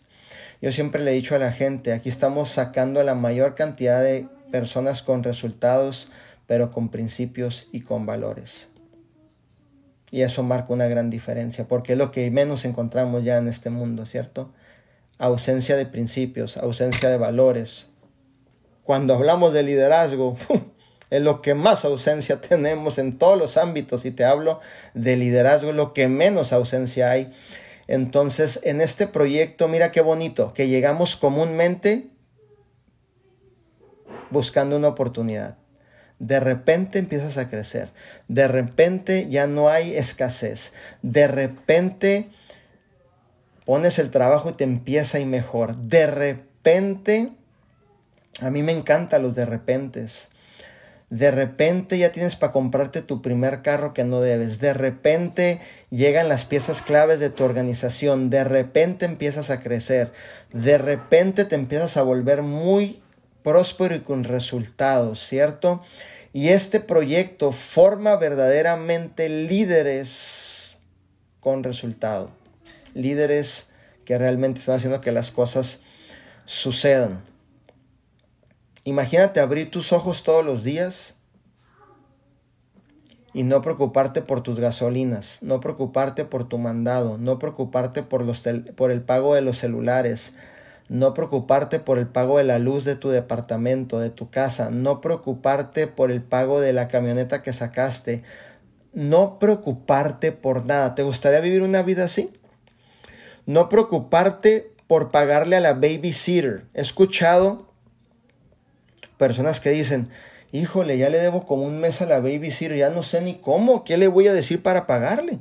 Yo siempre le he dicho a la gente, aquí estamos sacando a la mayor cantidad de personas con resultados, pero con principios y con valores. Y eso marca una gran diferencia, porque es lo que menos encontramos ya en este mundo, ¿cierto? Ausencia de principios, ausencia de valores. Cuando hablamos de liderazgo, es lo que más ausencia tenemos en todos los ámbitos. Y te hablo de liderazgo, lo que menos ausencia hay. Entonces, en este proyecto, mira qué bonito, que llegamos comúnmente buscando una oportunidad. De repente empiezas a crecer. De repente ya no hay escasez. De repente pones el trabajo y te empieza a ir mejor. De repente, a mí me encantan los de repentes. De repente ya tienes para comprarte tu primer carro que no debes. De repente llegan las piezas claves de tu organización. De repente empiezas a crecer. De repente te empiezas a volver muy próspero y con resultados, ¿cierto? Y este proyecto forma verdaderamente líderes con resultado. Líderes que realmente están haciendo que las cosas sucedan. Imagínate abrir tus ojos todos los días y no preocuparte por tus gasolinas, no preocuparte por tu mandado, no preocuparte por el pago de los celulares, no preocuparte por el pago de la luz de tu departamento, de tu casa, no preocuparte por el pago de la camioneta que sacaste, no preocuparte por nada. ¿Te gustaría vivir una vida así? No preocuparte por pagarle a la babysitter. He escuchado personas que dicen, híjole, ya le debo como un mes a la babysitter, ya no sé ni cómo, ¿qué le voy a decir para pagarle?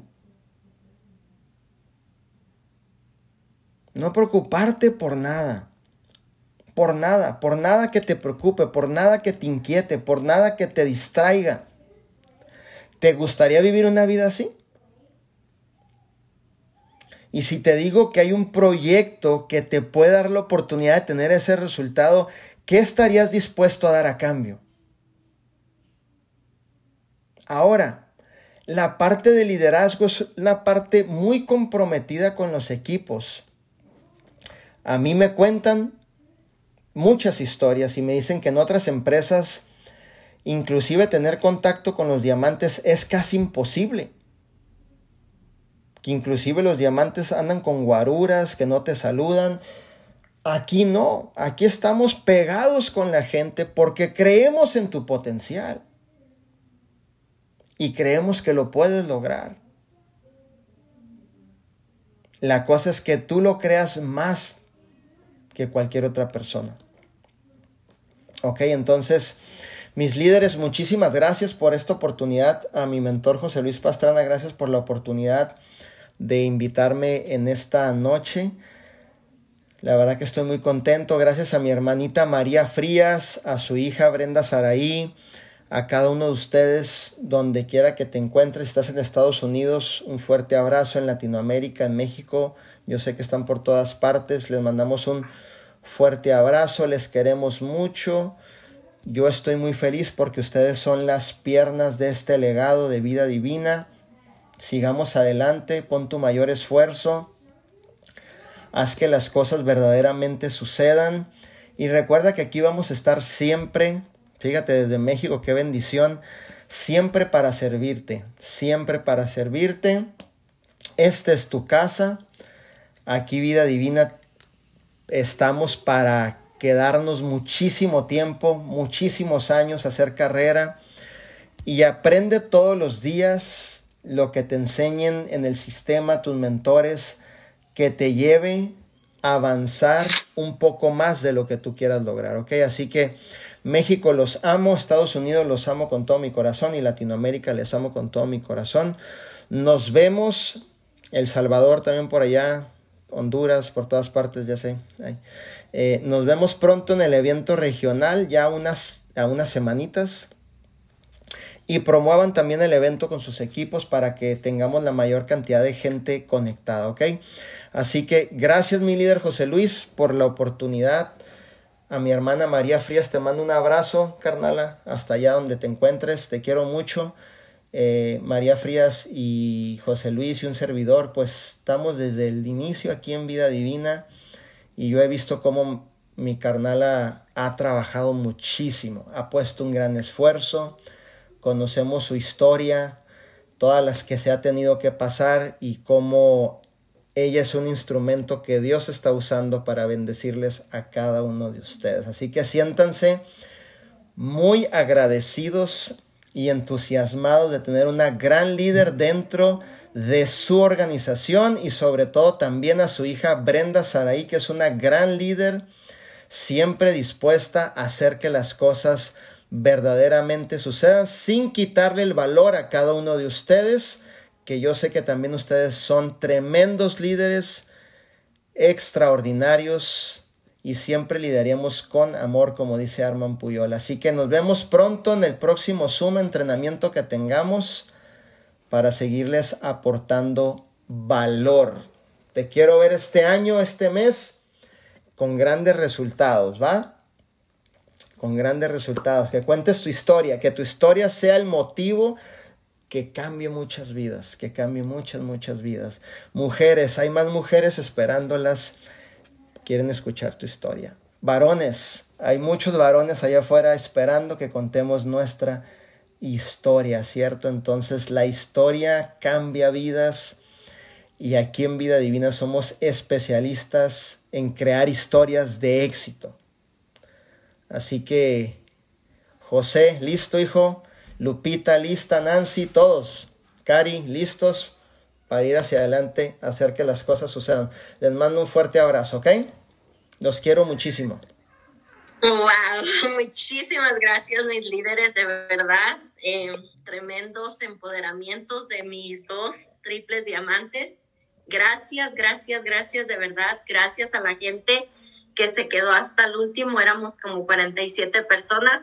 No preocuparte por nada, por nada que te preocupe, por nada que te inquiete, por nada que te distraiga. ¿Te gustaría vivir una vida así? Y si te digo que hay un proyecto que te puede dar la oportunidad de tener ese resultado, ¿qué estarías dispuesto a dar a cambio? Ahora, la parte de liderazgo es una parte muy comprometida con los equipos. A mí me cuentan muchas historias y me dicen que en otras empresas, inclusive tener contacto con los diamantes es casi imposible. Que inclusive los diamantes andan con guaruras, que no te saludan. Aquí no, aquí estamos pegados con la gente porque creemos en tu potencial y creemos que lo puedes lograr. La cosa es que tú lo creas más que cualquier otra persona. Ok, entonces, mis líderes, muchísimas gracias por esta oportunidad. A mi mentor José Luis Pastrana, gracias por la oportunidad de invitarme en esta noche. La verdad que estoy muy contento, gracias a mi hermanita María Frías, a su hija Brenda Saraí, a cada uno de ustedes, donde quiera que te encuentres. Si estás en Estados Unidos, un fuerte abrazo, en Latinoamérica, en México, yo sé que están por todas partes, les mandamos un fuerte abrazo, les queremos mucho. Yo estoy muy feliz porque ustedes son las piernas de este legado de Vida Divina. Sigamos adelante, pon tu mayor esfuerzo. Haz que las cosas verdaderamente sucedan. Y recuerda que aquí vamos a estar siempre, fíjate, desde México, qué bendición, siempre para servirte, siempre para servirte. Esta es tu casa. Aquí Vida Divina estamos para quedarnos muchísimo tiempo, muchísimos años, hacer carrera. Y aprende todos los días lo que te enseñen en el sistema, tus mentores, que te lleve a avanzar un poco más de lo que tú quieras lograr, ¿ok? Así que México los amo, Estados Unidos los amo con todo mi corazón y Latinoamérica les amo con todo mi corazón. Nos vemos, El Salvador también por allá, Honduras, por todas partes, ya sé. Nos vemos pronto en el evento regional, ya a unas semanitas. Y promuevan también el evento con sus equipos para que tengamos la mayor cantidad de gente conectada, ¿ok? Así que gracias, mi líder José Luis, por la oportunidad. A mi hermana María Frías te mando un abrazo, carnala, hasta allá donde te encuentres. Te quiero mucho. María Frías y José Luis y un servidor, pues estamos desde el inicio aquí en Vida Divina. Y yo he visto cómo mi carnala ha trabajado muchísimo, ha puesto un gran esfuerzo. Conocemos su historia, todas las que se ha tenido que pasar y cómo ella es un instrumento que Dios está usando para bendecirles a cada uno de ustedes. Así que siéntanse muy agradecidos y entusiasmado de tener una gran líder dentro de su organización y sobre todo también a su hija Brenda Saraí, que es una gran líder, siempre dispuesta a hacer que las cosas verdaderamente sucedan sin quitarle el valor a cada uno de ustedes, que yo sé que también ustedes son tremendos líderes, extraordinarios, y siempre lideraremos con amor, como dice Armando Puyol. Así que nos vemos pronto en el próximo Zoom entrenamiento que tengamos para seguirles aportando valor. Te quiero ver este año, este mes, con grandes resultados, ¿va? Con grandes resultados, que cuentes tu historia, que tu historia sea el motivo que cambie muchas vidas, que cambie muchas vidas. Mujeres, hay más mujeres esperándolas, quieren escuchar tu historia. Varones, hay muchos varones allá afuera esperando que contemos nuestra historia, ¿cierto? Entonces la historia cambia vidas y aquí en Vida Divina somos especialistas en crear historias de éxito. Así que, José, listo, hijo. Lupita, lista. Nancy, todos. Cari, listos para ir hacia adelante, hacer que las cosas sucedan. Les mando un fuerte abrazo, ¿ok? Los quiero muchísimo. ¡Wow! Muchísimas gracias, mis líderes, de verdad. Tremendos empoderamientos de mis dos triples diamantes. Gracias, gracias, gracias, de verdad. Gracias a la gente que se quedó hasta el último. Éramos como 47 personas.